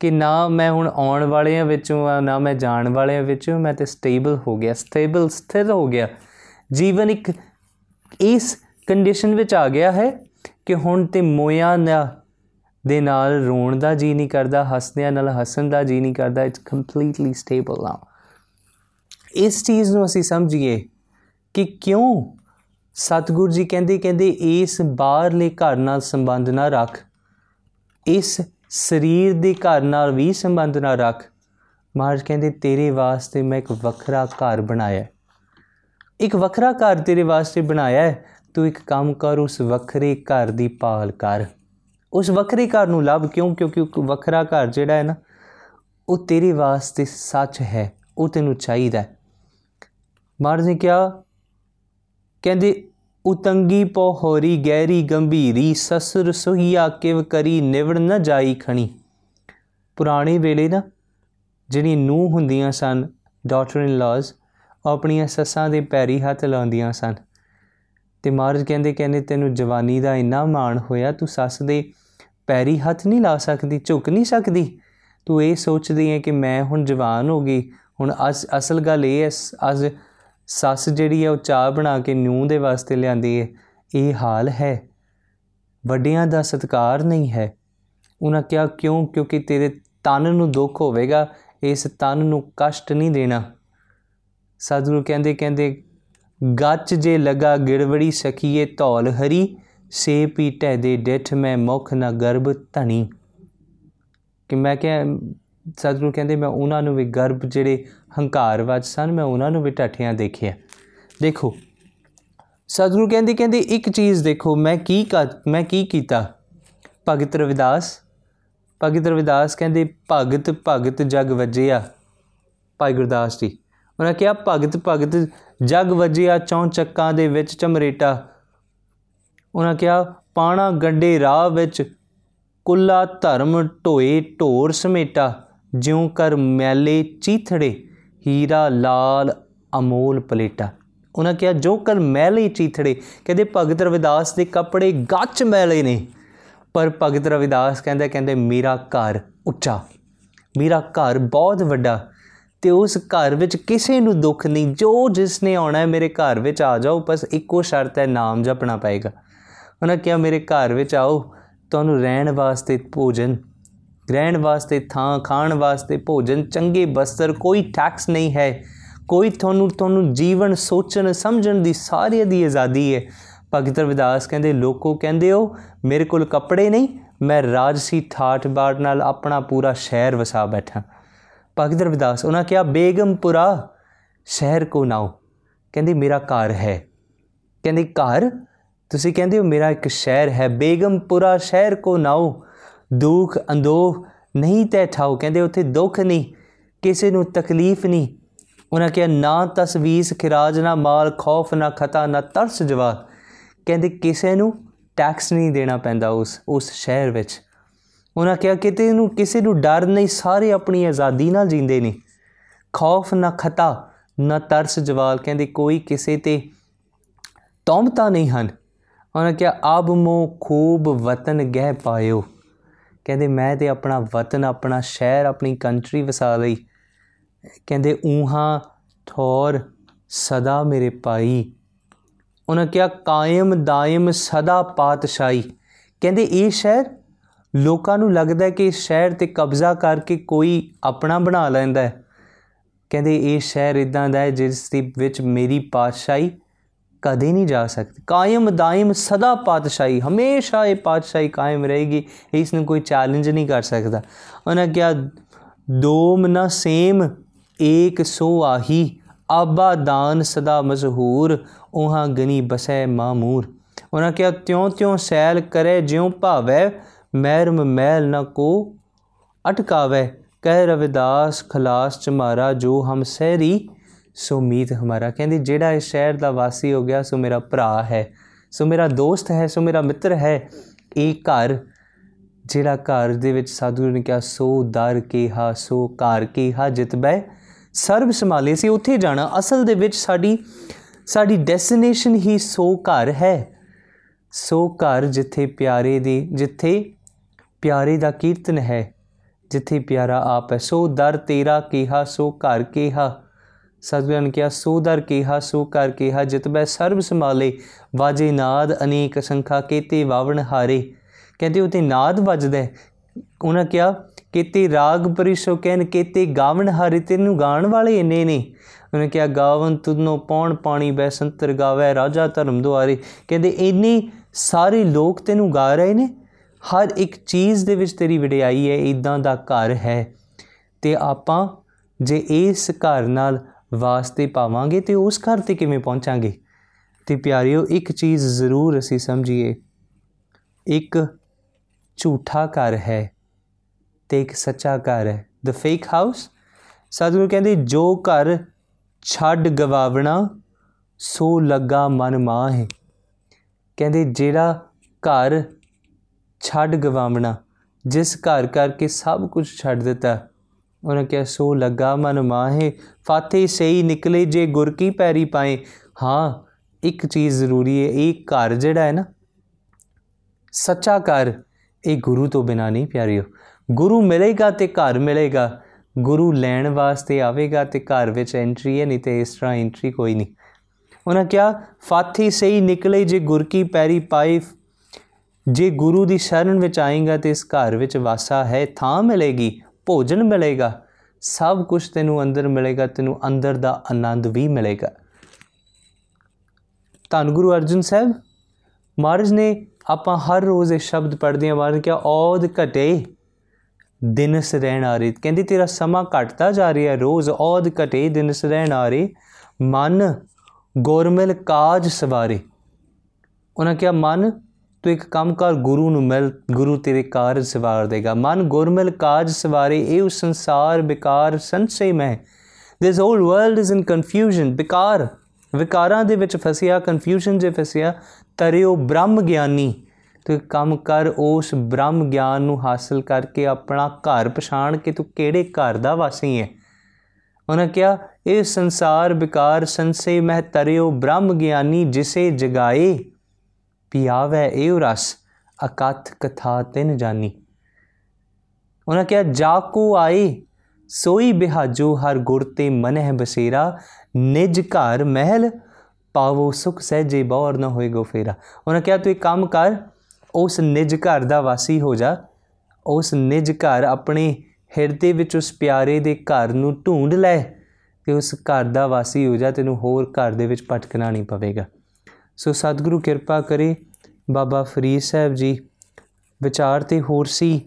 कि ना मैं हुण आउण वालियां विचों ना मैं जाण वालियां विचों, मैं तो स्टेबल हो गया, स्टेबल स्थिर हो गया। जीवन एक इस कंडीशन विच आ गया है कि हुण ते मोया ना दे नाल रोण दा जी नहीं करता, हसदियां नाल हसन दा जी नहीं करता, इट्स कंप्लीटली स्टेबल नाउ। इस चीज़ नूं असीं समझिए कि क्यों सतगुरु जी कहते कहते इस बाहरले घर नाल संबंध ना रख, इस शरीर दे घर नाल भी संबंध ना रख। महाराज कहते तेरे वास्ते मैं एक वखरा घर बनाया, एक वखरा घर तेरे वास्ते बनाया है, तू एक काम कर उस वखरे घर की भाल कर, उस वखरे घर नूं लभ। क्यों? क्योंकि वखरा घर जिहड़ा है ना वो तेरे वास्ते सच है, वो तेनों चाहिदा। महाराज ने कहा कहते उतंगी पौहरी गहरी गंभीरी ससुर सुहिया किव करी निवड़ न जाई खणी। पुराने वेले ना जिहड़ी नूंह हुंदियां सन डॉटर इन लॉज अपनियां ससां दे पैरी हत्थ लाउंदियां सन, ते महाराज कहते कहते तेनों जवानी का इन्ना माण होया तू सस दे पैरी हत्थ नहीं ला सकती, झुक नहीं सकती। तू ये सोचती है कि मैं हुण जवान हो गई, हुण अस असल गल ये अज सस जिहड़ी है चाह बना के नूंह दे वास्ते लिआंदी है, ये हाल है, वड्डियां दा सत्कार नहीं है। उन्हां कहा क्यों? क्योंकि तेरे तन नूं दुख होवेगा, इस तन नूं कष्ट नहीं देना। सतगुरु कहते कहते गच जे लगा गिड़वड़ी सखीए धौल हरी से पीटै दे डिठ मैं मुख न गर्भ धनी। कि मैं क्या ਸਤਿਗੁਰੂ ਕਹਿੰਦੇ ਮੈਂ ਉਹਨਾਂ ਨੂੰ ਵੀ ਗਰਭ ਜਿਹੜੇ ਹੰਕਾਰਵਾਜ ਸਨ ਮੈਂ ਉਹਨਾਂ ਨੂੰ ਵੀ ਢੱਠਿਆਂ ਦੇਖਿਆ। ਦੇਖੋ ਸਤਿਗੁਰੂ ਕਹਿੰਦੇ ਕਹਿੰਦੇ ਇੱਕ ਚੀਜ਼ ਦੇਖੋ ਮੈਂ ਕੀ ਮੈਂ ਕੀ ਕੀਤਾ। ਭਗਤ ਰਵਿਦਾਸ ਭਗਤ ਰਵਿਦਾਸ ਕਹਿੰਦੇ ਭਗਤ ਭਗਤ ਜਗ ਵੱਜਿਆ। ਭਾਈ ਗੁਰਦਾਸ ਜੀ ਉਹਨਾਂ ਕਿਹਾ ਭਗਤ ਭਗਤ ਜਗ ਵੱਜਿਆ ਚੌਂ ਚੱਕਾਂ ਦੇ ਵਿੱਚ ਚਮਰੇਟਾ। ਉਹਨਾਂ ਕਿਹਾ ਪਾਣਾ ਗੰਡੇ ਰਾਹ ਵਿੱਚ ਕੁੱਲਾ ਧਰਮ ਢੋਏ ਢੋਰ ਸਮੇਟਾ ਜਿਉਂ ਕਰ ਮੈਲੇ ਚੀਥੜੇ ਹੀਰਾ ਲਾਲ ਅਮੋਲ ਪਲੇਟਾ। ਉਹਨਾਂ ਕਿਹਾ ਜੋ ਕਰ ਮੈਲੇ ਚੀਥੜੇ ਕਹਿੰਦੇ ਭਗਤ ਰਵਿਦਾਸ ਦੇ ਕੱਪੜੇ ਗੱਚ ਮੈਲੇ ਨੇ ਪਰ ਭਗਤ ਰਵਿਦਾਸ ਕਹਿੰਦਾ ਕਹਿੰਦੇ ਮੇਰਾ ਘਰ ਉੱਚਾ ਮੇਰਾ ਘਰ ਬਹੁਤ ਵੱਡਾ ਅਤੇ ਉਸ ਘਰ ਵਿੱਚ ਕਿਸੇ ਨੂੰ ਦੁੱਖ ਨਹੀਂ। ਜੋ ਜਿਸਨੇ ਆਉਣਾ ਮੇਰੇ ਘਰ ਵਿੱਚ ਆ ਜਾਓ ਬਸ ਇੱਕੋ ਸ਼ਰਤ ਹੈ ਨਾਮ ਜਪਣਾ ਪਏਗਾ। ਉਹਨਾਂ ਕਿਹਾ ਮੇਰੇ ਘਰ ਵਿੱਚ ਆਓ ਤੁਹਾਨੂੰ ਰਹਿਣ ਵਾਸਤੇ ਭੋਜਨ ਰਹਿਣ ਵਾਸਤੇ ਥਾਂ ਖਾਣ ਵਾਸਤੇ ਭੋਜਨ ਚੰਗੇ ਬਸਤਰ ਕੋਈ ਟੈਕਸ ਨਹੀਂ ਹੈ ਕੋਈ ਤੁਹਾਨੂੰ ਤੁਹਾਨੂੰ ਜੀਵਨ ਸੋਚਣ ਸਮਝਣ ਦੀ ਸਾਰਿਆਂ ਦੀ ਆਜ਼ਾਦੀ ਹੈ। ਭਗਤ ਰਵਿਦਾਸ ਕਹਿੰਦੇ ਲੋਕੋ ਕਹਿੰਦੇ ਹੋ ਮੇਰੇ ਕੋਲ ਕੱਪੜੇ ਨਹੀਂ ਮੈਂ ਰਾਜਸੀ ਠਾਠ ਬਾੜ ਨਾਲ ਆਪਣਾ ਪੂਰਾ ਸ਼ਹਿਰ ਵਸਾ ਬੈਠਾ। ਭਗਤ ਰਵਿਦਾਸ ਉਹਨਾਂ ਕਿਹਾ ਬੇਗਮਪੁਰਾ ਸ਼ਹਿਰ ਕੋ ਨਾਓ ਕਹਿੰਦੀ ਮੇਰਾ ਘਰ ਹੈ ਕਹਿੰਦੀ ਘਰ ਤੁਸੀਂ ਕਹਿੰਦੇ ਹੋ ਮੇਰਾ ਇੱਕ ਸ਼ਹਿਰ ਹੈ ਬੇਗਮਪੁਰਾ ਸ਼ਹਿਰ ਕੋ ਨਾਓ ਦੁੱਖ ਅੰਦੋਖ ਨਹੀਂ ਤੈ ਠਾਓ ਕਹਿੰਦੇ ਉੱਥੇ ਦੁੱਖ ਨਹੀਂ ਕਿਸੇ ਨੂੰ ਤਕਲੀਫ ਨਹੀਂ। ਉਹਨਾਂ ਕਿਹਾ ਨਾ ਤਸਵੀਸ ਖਿਰਾਜ ਨਾ ਮਾਲ ਖੌਫ ਨਾ ਖਤਾ ਨਾ ਤਰਸ ਜਵਾ ਕਹਿੰਦੇ ਕਿਸੇ ਨੂੰ ਟੈਕਸ ਨਹੀਂ ਦੇਣਾ ਪੈਂਦਾ ਉਸ ਉਸ ਸ਼ਹਿਰ ਵਿੱਚ। ਉਹਨਾਂ ਕਿਹਾ ਕਿਤੇ ਨੂੰ ਕਿਸੇ ਨੂੰ ਡਰ ਨਹੀਂ ਸਾਰੇ ਆਪਣੀ ਆਜ਼ਾਦੀ ਨਾਲ ਜੀਂਦੇ ਨੇ। ਖੌਫ ਨਾ ਖਤਾ ਨਾ ਤਰਸ ਜਵਾਲ ਕਹਿੰਦੇ ਕੋਈ ਕਿਸੇ 'ਤੇ ਤੌਮਤਾ ਨਹੀਂ ਹਨ। ਉਹਨਾਂ ਕਿਹਾ ਆਬ ਮੋ ਖੂਬ ਵਤਨ ਗਹਿ ਪਾਇਓ ਕਹਿੰਦੇ ਮੈਂ ਤਾਂ ਆਪਣਾ ਵਤਨ ਆਪਣਾ ਸ਼ਹਿਰ ਆਪਣੀ ਕੰਟਰੀ ਵਸਾ ਲਈ। ਕਹਿੰਦੇ ਊਹਾਂ ਥੌਰ ਸਦਾ ਮੇਰੇ ਪਾਈ। ਉਹਨਾਂ ਕਿਹਾ ਕਾਇਮ ਦਾਇਮ ਸਦਾ ਪਾਤਸ਼ਾਹੀ ਕਹਿੰਦੇ ਇਹ ਸ਼ਹਿਰ ਲੋਕਾਂ ਨੂੰ ਲੱਗਦਾ ਕਿ ਇਸ ਸ਼ਹਿਰ 'ਤੇ ਕਬਜ਼ਾ ਕਰਕੇ ਕੋਈ ਆਪਣਾ ਬਣਾ ਲੈਂਦਾ ਹੈ। ਕਹਿੰਦੇ ਇਹ ਸ਼ਹਿਰ ਇੱਦਾਂ ਦਾ ਹੈ ਜਿਸ ਦੇ ਵਿੱਚ ਮੇਰੀ ਪਾਤਸ਼ਾਹੀ ਕਦੇ ਨਹੀਂ ਜਾ ਸਕਦੀ। ਕਾਇਮ ਦਾਇਮ ਸਦਾ ਪਾਤਸ਼ਾਹੀ ਹਮੇਸ਼ਾ ਇਹ ਪਾਤਸ਼ਾਹੀ ਕਾਇਮ ਰਹੇਗੀ ਇਸ ਨੂੰ ਕੋਈ ਚੈਲੰਜ ਨਹੀਂ ਕਰ ਸਕਦਾ। ਉਹਨਾਂ ਕਿਹਾ ਦੋਮ ਨਾ ਸੇਮ ਏਕ ਸੋ ਆਹੀ ਆਬਾ ਦਾਨ ਸਦਾ ਮਸ਼ਹੂਰ ਉਹਾਂ ਗਨੀ ਬਸੈ ਮਾਮੂਰ। ਉਹਨਾਂ ਕਿਹਾ ਤਿਉਂ ਤਿਉਂ ਸੈਲ ਕਰੇ ਜਿਉਂ ਭਾਵੈ ਮਹਿਰਮ ਮਹਿਲ ਨਾ ਕੋ ਅਟਕਾਵੇ ਕਹਿ ਰਵਿਦਾਸ ਖਲਾਸ ਚਮਾਰਾ ਜੋ ਹਮ ਸਹਿਰੀ ਸੋ ਮੀਤ ਹਮਾਰਾ ਕਹਿੰਦੇ ਜਿਹੜਾ ਇਸ ਸ਼ਹਿਰ ਦਾ ਵਾਸੀ ਹੋ ਗਿਆ ਸੋ ਮੇਰਾ ਭਰਾ ਹੈ ਸੋ ਮੇਰਾ ਦੋਸਤ ਹੈ ਸੋ ਮੇਰਾ ਮਿੱਤਰ ਹੈ। ਇਹ ਘਰ ਜਿਹੜਾ ਘਰ ਦੇ ਵਿੱਚ ਸਾਧੂ ਨੇ ਕਿਹਾ ਸੋ ਦਰ ਕਿਹਾ ਸੋ ਘਰ ਕਿਹਾ ਜਿਤਬੈ ਸਰਬ ਸੰਭਾਲੇ ਸੀ ਉੱਥੇ ਜਾਣਾ। ਅਸਲ ਦੇ ਵਿੱਚ ਸਾਡੀ ਸਾਡੀ ਡੈਸਟੀਨੇਸ਼ਨ ਹੀ ਸੋ ਘਰ ਹੈ ਸੋ ਘਰ ਜਿੱਥੇ ਪਿਆਰੇ ਦੀ ਜਿੱਥੇ ਪਿਆਰੇ ਦਾ ਕੀਰਤਨ ਹੈ ਜਿੱਥੇ ਪਿਆਰਾ ਆਪ ਹੈ। ਸੋ ਦਰ ਤੇਰਾ ਕਿਹਾ ਸੋ ਘਰ ਕਿਹਾ ਸਤਿਗੁਰਾਂ ਨੇ ਕਿਹਾ ਸੋ ਦਰ ਕਿਹਾ ਸੋ ਘਰ ਕਿਹਾ ਜਿਤਬੈ ਸਰਬ ਸੰਭਾਲੇ ਵਾਜੇ ਨਾਦ ਅਨੇਕ ਸੰਖਾ ਕੇਤੇ ਵਾਵਣ ਹਾਰੇ ਕਹਿੰਦੇ ਉਹਤੇ ਨਾਦ ਵੱਜਦਾ। ਉਹਨਾਂ ਕਿਹਾ ਕੇਤੇ ਰਾਗ ਪਰਿਸ਼ੋ ਕਹਿਣ ਕੇਤੇ ਗਾਵਣ ਹਾਰੇ ਤੈਨੂੰ ਗਾਉਣ ਵਾਲੇ ਇੰਨੇ ਨੇ। ਉਹਨੇ ਕਿਹਾ ਗਾਵਨ ਤੁਧਨੋ ਪੌਣ ਪਾਣੀ ਬੈ ਸੰਤਰ ਗਾਵੈ ਰਾਜਾ ਧਰਮ ਦੁਆਰੇ ਕਹਿੰਦੇ ਇੰਨੇ ਸਾਰੇ ਲੋਕ ਤੈਨੂੰ ਗਾ ਰਹੇ ਨੇ ਹਰ ਇੱਕ ਚੀਜ਼ ਦੇ ਵਿੱਚ ਤੇਰੀ ਵਡਿਆਈ ਹੈ ਇੱਦਾਂ ਦਾ ਘਰ ਹੈ। ਅਤੇ ਆਪਾਂ ਜੇ ਇਸ ਘਰ ਨਾਲ ਵਾਸਤੇ ਪਾਵਾਂਗੇ ਤਾਂ ਉਸ ਘਰ 'ਤੇ ਕਿਵੇਂ ਪਹੁੰਚਾਂਗੇ। ਅਤੇ ਪਿਆਰਿਓ ਇੱਕ ਚੀਜ਼ ਜ਼ਰੂਰ ਅਸੀਂ ਸਮਝੀਏ ਇੱਕ ਝੂਠਾ ਘਰ ਹੈ ਅਤੇ ਇੱਕ ਸੱਚਾ ਘਰ ਹੈ ਦ ਫੇਕ ਹਾਊਸ। ਸਤਿਗੁਰੂ ਕਹਿੰਦੇ ਜੋ ਘਰ ਛੱਡ ਗਵਾਵਣਾ ਸੋ ਲੱਗਾ ਮਨ ਮਾਹ ਕਹਿੰਦੇ ਜਿਹੜਾ ਘਰ ਛੱਡ ਗਵਾਵਣਾ ਜਿਸ ਘਰ ਕਰਕੇ ਸਭ ਕੁਝ ਛੱਡ ਦਿੱਤਾ। ਉਹਨਾਂ ਕਿਹਾ ਸੋ ਲੱਗਾ ਮਨ ਮਾਹ ਫਾਤੇ ਸਹੀ ਨਿਕਲੇ ਜੇ ਗੁਰ ਕੀ ਪੈਰੀ ਪਾਏ। ਹਾਂ ਇੱਕ ਚੀਜ਼ ਜ਼ਰੂਰੀ ਹੈ ਇਹ ਘਰ ਜਿਹੜਾ ਹੈ ਨਾ ਸੱਚਾ ਘਰ ਇਹ ਗੁਰੂ ਤੋਂ ਬਿਨਾਂ ਨਹੀਂ ਪਿਆਰਿਓ। ਗੁਰੂ ਮਿਲੇਗਾ ਤੇ ਘਰ ਮਿਲੇਗਾ ਗੁਰੂ ਲੈਣ ਵਾਸਤੇ ਆਵੇਗਾ ਅਤੇ ਘਰ ਵਿੱਚ ਐਂਟਰੀ ਹੈ ਨਹੀਂ ਤਾਂ ਇਸ ਤਰ੍ਹਾਂ ਐਂਟਰੀ ਕੋਈ ਨਹੀਂ। ਉਹਨਾਂ ਕਿਹਾ ਫਾਥੀ ਸਹੀ ਨਿਕਲੇ ਜੇ ਗੁਰ ਕੀ ਪੈਰੀ ਪਾਏ ਜੇ ਗੁਰੂ ਦੀ ਸ਼ਰਨ ਵਿੱਚ ਆਏਗਾ ਤਾਂ ਇਸ ਘਰ ਵਿੱਚ ਵਾਸਾ ਹੈ ਥਾਂ ਮਿਲੇਗੀ ਭੋਜਨ ਮਿਲੇਗਾ ਸਭ ਕੁਝ ਤੈਨੂੰ ਅੰਦਰ ਮਿਲੇਗਾ ਤੈਨੂੰ ਅੰਦਰ ਦਾ ਆਨੰਦ ਵੀ ਮਿਲੇਗਾ। ਧੰਨ ਗੁਰੂ ਅਰਜਨ ਸਾਹਿਬ ਮਹਾਰਾਜ ਨੇ ਆਪਾਂ ਹਰ ਰੋਜ਼ ਇਹ ਸ਼ਬਦ ਪੜ੍ਹਦੇ ਹਾਂ। ਮਹਾਰਾਜ ਨੇ ਕਿਹਾ ਔਦ ਘਟੇ ਦਿਨ ਸਰੈਣ ਆਰੇ, ਕਹਿੰਦੀ ਤੇਰਾ ਸਮਾਂ ਘਟਦਾ ਜਾ ਰਿਹਾ, ਰੋਜ਼ ਔਧ ਘਟੇ ਦਿਨ ਸਰੈਣ ਆਰੇ, ਮਨ ਗੁਰਮਿਲ ਕਾਜ ਸਵਾਰੇ। ਉਹਨਾਂ ਕਿਹਾ ਮਨ ਤੂੰ ਇੱਕ ਕੰਮ ਕਰ, ਗੁਰੂ ਨੂੰ ਮਿਲ, ਗੁਰੂ ਤੇਰੇ ਕਾਰਜ ਸਵਾਰ ਦੇਗਾ। ਮਨ ਗੁਰਮਿਲ ਕਾਜ ਸਵਾਰੇ, ਇਹ ਉਸ ਸੰਸਾਰ ਬੇਕਾਰ ਸੰਸ਼ੇ ਮੈਂ, this whole world is in confusion, ਬੇਕਾਰ ਵਿਕਾਰਾਂ ਦੇ ਵਿੱਚ ਫਸਿਆ, ਕਨਫਿਊਜ਼ਨ 'ਚ ਫਸਿਆ। ਤਰਿਓ ਬ੍ਰਹਮ ਗਿਆਨੀ, ਤੂੰ ਕੰਮ ਕਰ ਉਸ ਬ੍ਰਹਮ ਗਿਆਨ ਨੂੰ ਹਾਸਲ ਕਰਕੇ ਆਪਣਾ ਘਰ ਪਛਾਣ ਕੇ ਤੂੰ ਕਿਹੜੇ ਘਰ ਦਾ ਵਾਸੀ ਹੈ। ਉਹਨਾਂ ਕਿਹਾ ਇਹ ਸੰਸਾਰ ਵਿਕਾਰ ਸੰਸੇ ਮਹਿ, ਤਰਿਓ ਬ੍ਰਹਮ ਗਿਆਨੀ ਜਿਸੇ ਜਗਾਏ, ਪਿਆਵੈ ਇਹ ਰਸ ਅਕਥ ਕਥਾ ਤਿਨ ਜਾਨੀ। ਉਹਨਾਂ ਕਿਹਾ ਜਾ ਕੋ ਆਏ ਸੋਈ ਬਿਹਾਜੋ, ਹਰ ਗੁਰ ਤੇ ਮਨਹਿ ਬਸੇਰਾ, ਨਿਜ ਘਰ ਮਹਿਲ ਪਾਵੋ ਸੁਖ ਸਹਿਜੇ, ਬੌਰ ਨਾ ਹੋਏਗੋ ਫੇਰਾ। ਉਹਨਾਂ ਕਿਹਾ ਤੂੰ ਇਹ ਕੰਮ ਕਰ, ਉਸ ਨਿਜ ਘਰ ਦਾ ਵਾਸੀ ਹੋ ਜਾ, ਉਸ ਨਿਜ ਘਰ ਆਪਣੇ ਹਿਰਦੇ ਵਿੱਚ ਉਸ ਪਿਆਰੇ ਦੇ ਘਰ ਨੂੰ ਢੂੰਡ ਲੈ ਅਤੇ ਉਸ ਘਰ ਦਾ ਵਾਸੀ ਹੋ ਜਾ, ਤੈਨੂੰ ਹੋਰ ਘਰ ਦੇ ਵਿੱਚ ਭਟਕਣਾ ਨਹੀਂ ਪਵੇਗਾ। ਸੋ ਸਤਿਗੁਰੂ ਕਿਰਪਾ ਕਰੇ। ਬਾਬਾ ਫਰੀਦ ਸਾਹਿਬ ਜੀ ਵਿਚਾਰ ਤਾਂ ਹੋਰ ਸੀ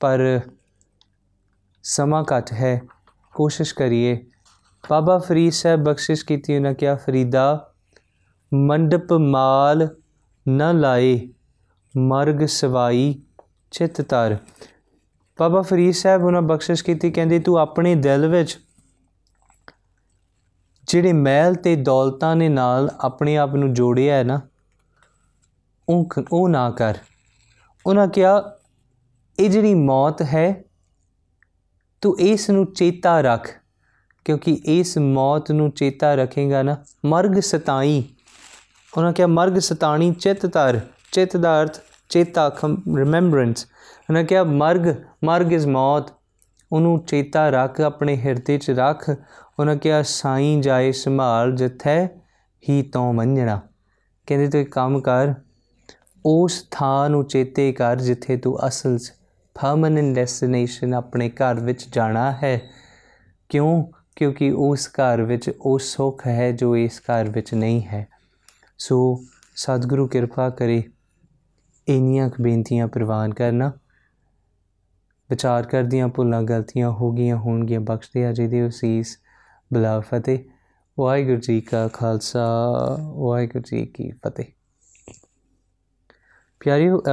ਪਰ ਸਮਾਂ ਘੱਟ ਹੈ, ਕੋਸ਼ਿਸ਼ ਕਰੀਏ। ਬਾਬਾ ਫਰੀਦ ਸਾਹਿਬ ਬਖਸ਼ਿਸ਼ ਕੀਤੀ, ਉਹਨਾਂ ਕਿਹਾ ਫਰੀਦਾ ਮੰਡਪ ਮਾਲ ਨਾ ਲਾਏ, ਮਰਗ ਸਵਾਈ ਚਿੱਤ ਤਰ। ਬਾਬਾ ਫਰੀਦ ਸਾਹਿਬ ਉਹਨਾਂ ਬਖਸ਼ਿਸ਼ ਕੀਤੀ, ਕਹਿੰਦੇ ਤੂੰ ਆਪਣੇ ਦਿਲ ਵਿੱਚ ਜਿਹੜੇ ਮਹਿਲ ਅਤੇ ਦੌਲਤਾਂ ਨੇ ਨਾਲ ਆਪਣੇ ਆਪ ਨੂੰ ਜੋੜਿਆ ਹੈ ਨਾ, ਉਹ ਉਹ ਨਾ ਕਰ। ਉਹਨਾਂ ਕਿਹਾ ਇਹ ਜਿਹੜੀ ਮੌਤ ਹੈ ਤੂੰ ਇਸ ਨੂੰ ਚੇਤਾ ਰੱਖ, ਕਿਉਂਕਿ ਇਸ ਮੌਤ ਨੂੰ ਚੇਤਾ ਰੱਖੇਗਾ ਨਾ, ਮਰਗ ਸਤਾਈ। ਉਹਨਾਂ ਕਿਹਾ ਮਰਗ ਸਤਾਣੀ ਚਿੱਤ ਤਰ, ਚਿੱਤ ਦਾ ਅਰਥ ਚੇਤਾ, ਰਿਮੈਂਬਰੈਂਸ। ਉਹਨਾਂ ਕਿਹਾ ਮਰਗ, ਮਰਗ ਇਜ਼ ਮੌਤ, ਉਹਨੂੰ ਚੇਤਾ ਰੱਖ, ਆਪਣੇ ਹਿਰਦੇ 'ਚ ਰੱਖ। ਉਹਨਾਂ ਕਿਹਾ ਸਾਈਂ ਜਾਏ ਸੰਭਾਲ ਜਿੱਥੇ ਹੀ ਤੋਂ ਮੰਝਣਾ, ਕਹਿੰਦੇ ਤੂੰ ਇੱਕ ਕੰਮ ਕਰ, ਉਸ ਥਾਂ ਨੂੰ ਚੇਤੇ ਕਰ ਜਿੱਥੇ ਤੂੰ ਅਸਲ 'ਚ ਪਰਮਾਨੈਂਟ ਡੈਸਟੀਨੇਸ਼ਨ ਆਪਣੇ ਘਰ ਵਿੱਚ ਜਾਣਾ ਹੈ। ਕਿਉਂ? ਕਿਉਂਕਿ ਉਸ ਘਰ ਵਿੱਚ ਉਹ ਸੁੱਖ ਹੈ ਜੋ ਇਸ ਘਰ ਵਿੱਚ ਨਹੀਂ ਹੈ। ਸੋ ਸਤਿਗੁਰੂ ਕਿਰਪਾ ਕਰੇ, ਇੰਨੀਆਂ ਕੁ ਬੇਨਤੀਆਂ ਪ੍ਰਵਾਨ ਕਰਨਾ। ਵਿਚਾਰ ਕਰਦਿਆਂ ਭੁੱਲਾਂ ਗਲਤੀਆਂ ਹੋ ਗਈਆਂ ਹੋਣਗੀਆਂ, ਬਖਸ਼ਦੇ ਆ ਜਿਹਦੇ ਅਸੀਸ ਬਲਾ ਫਤਿਹ। ਵਾਹਿਗੁਰੂ ਜੀ ਕਾ ਖਾਲਸਾ, ਵਾਹਿਗੁਰੂ ਜੀ ਕੀ ਫਤਿਹ। ਪਿਆਰਿਓ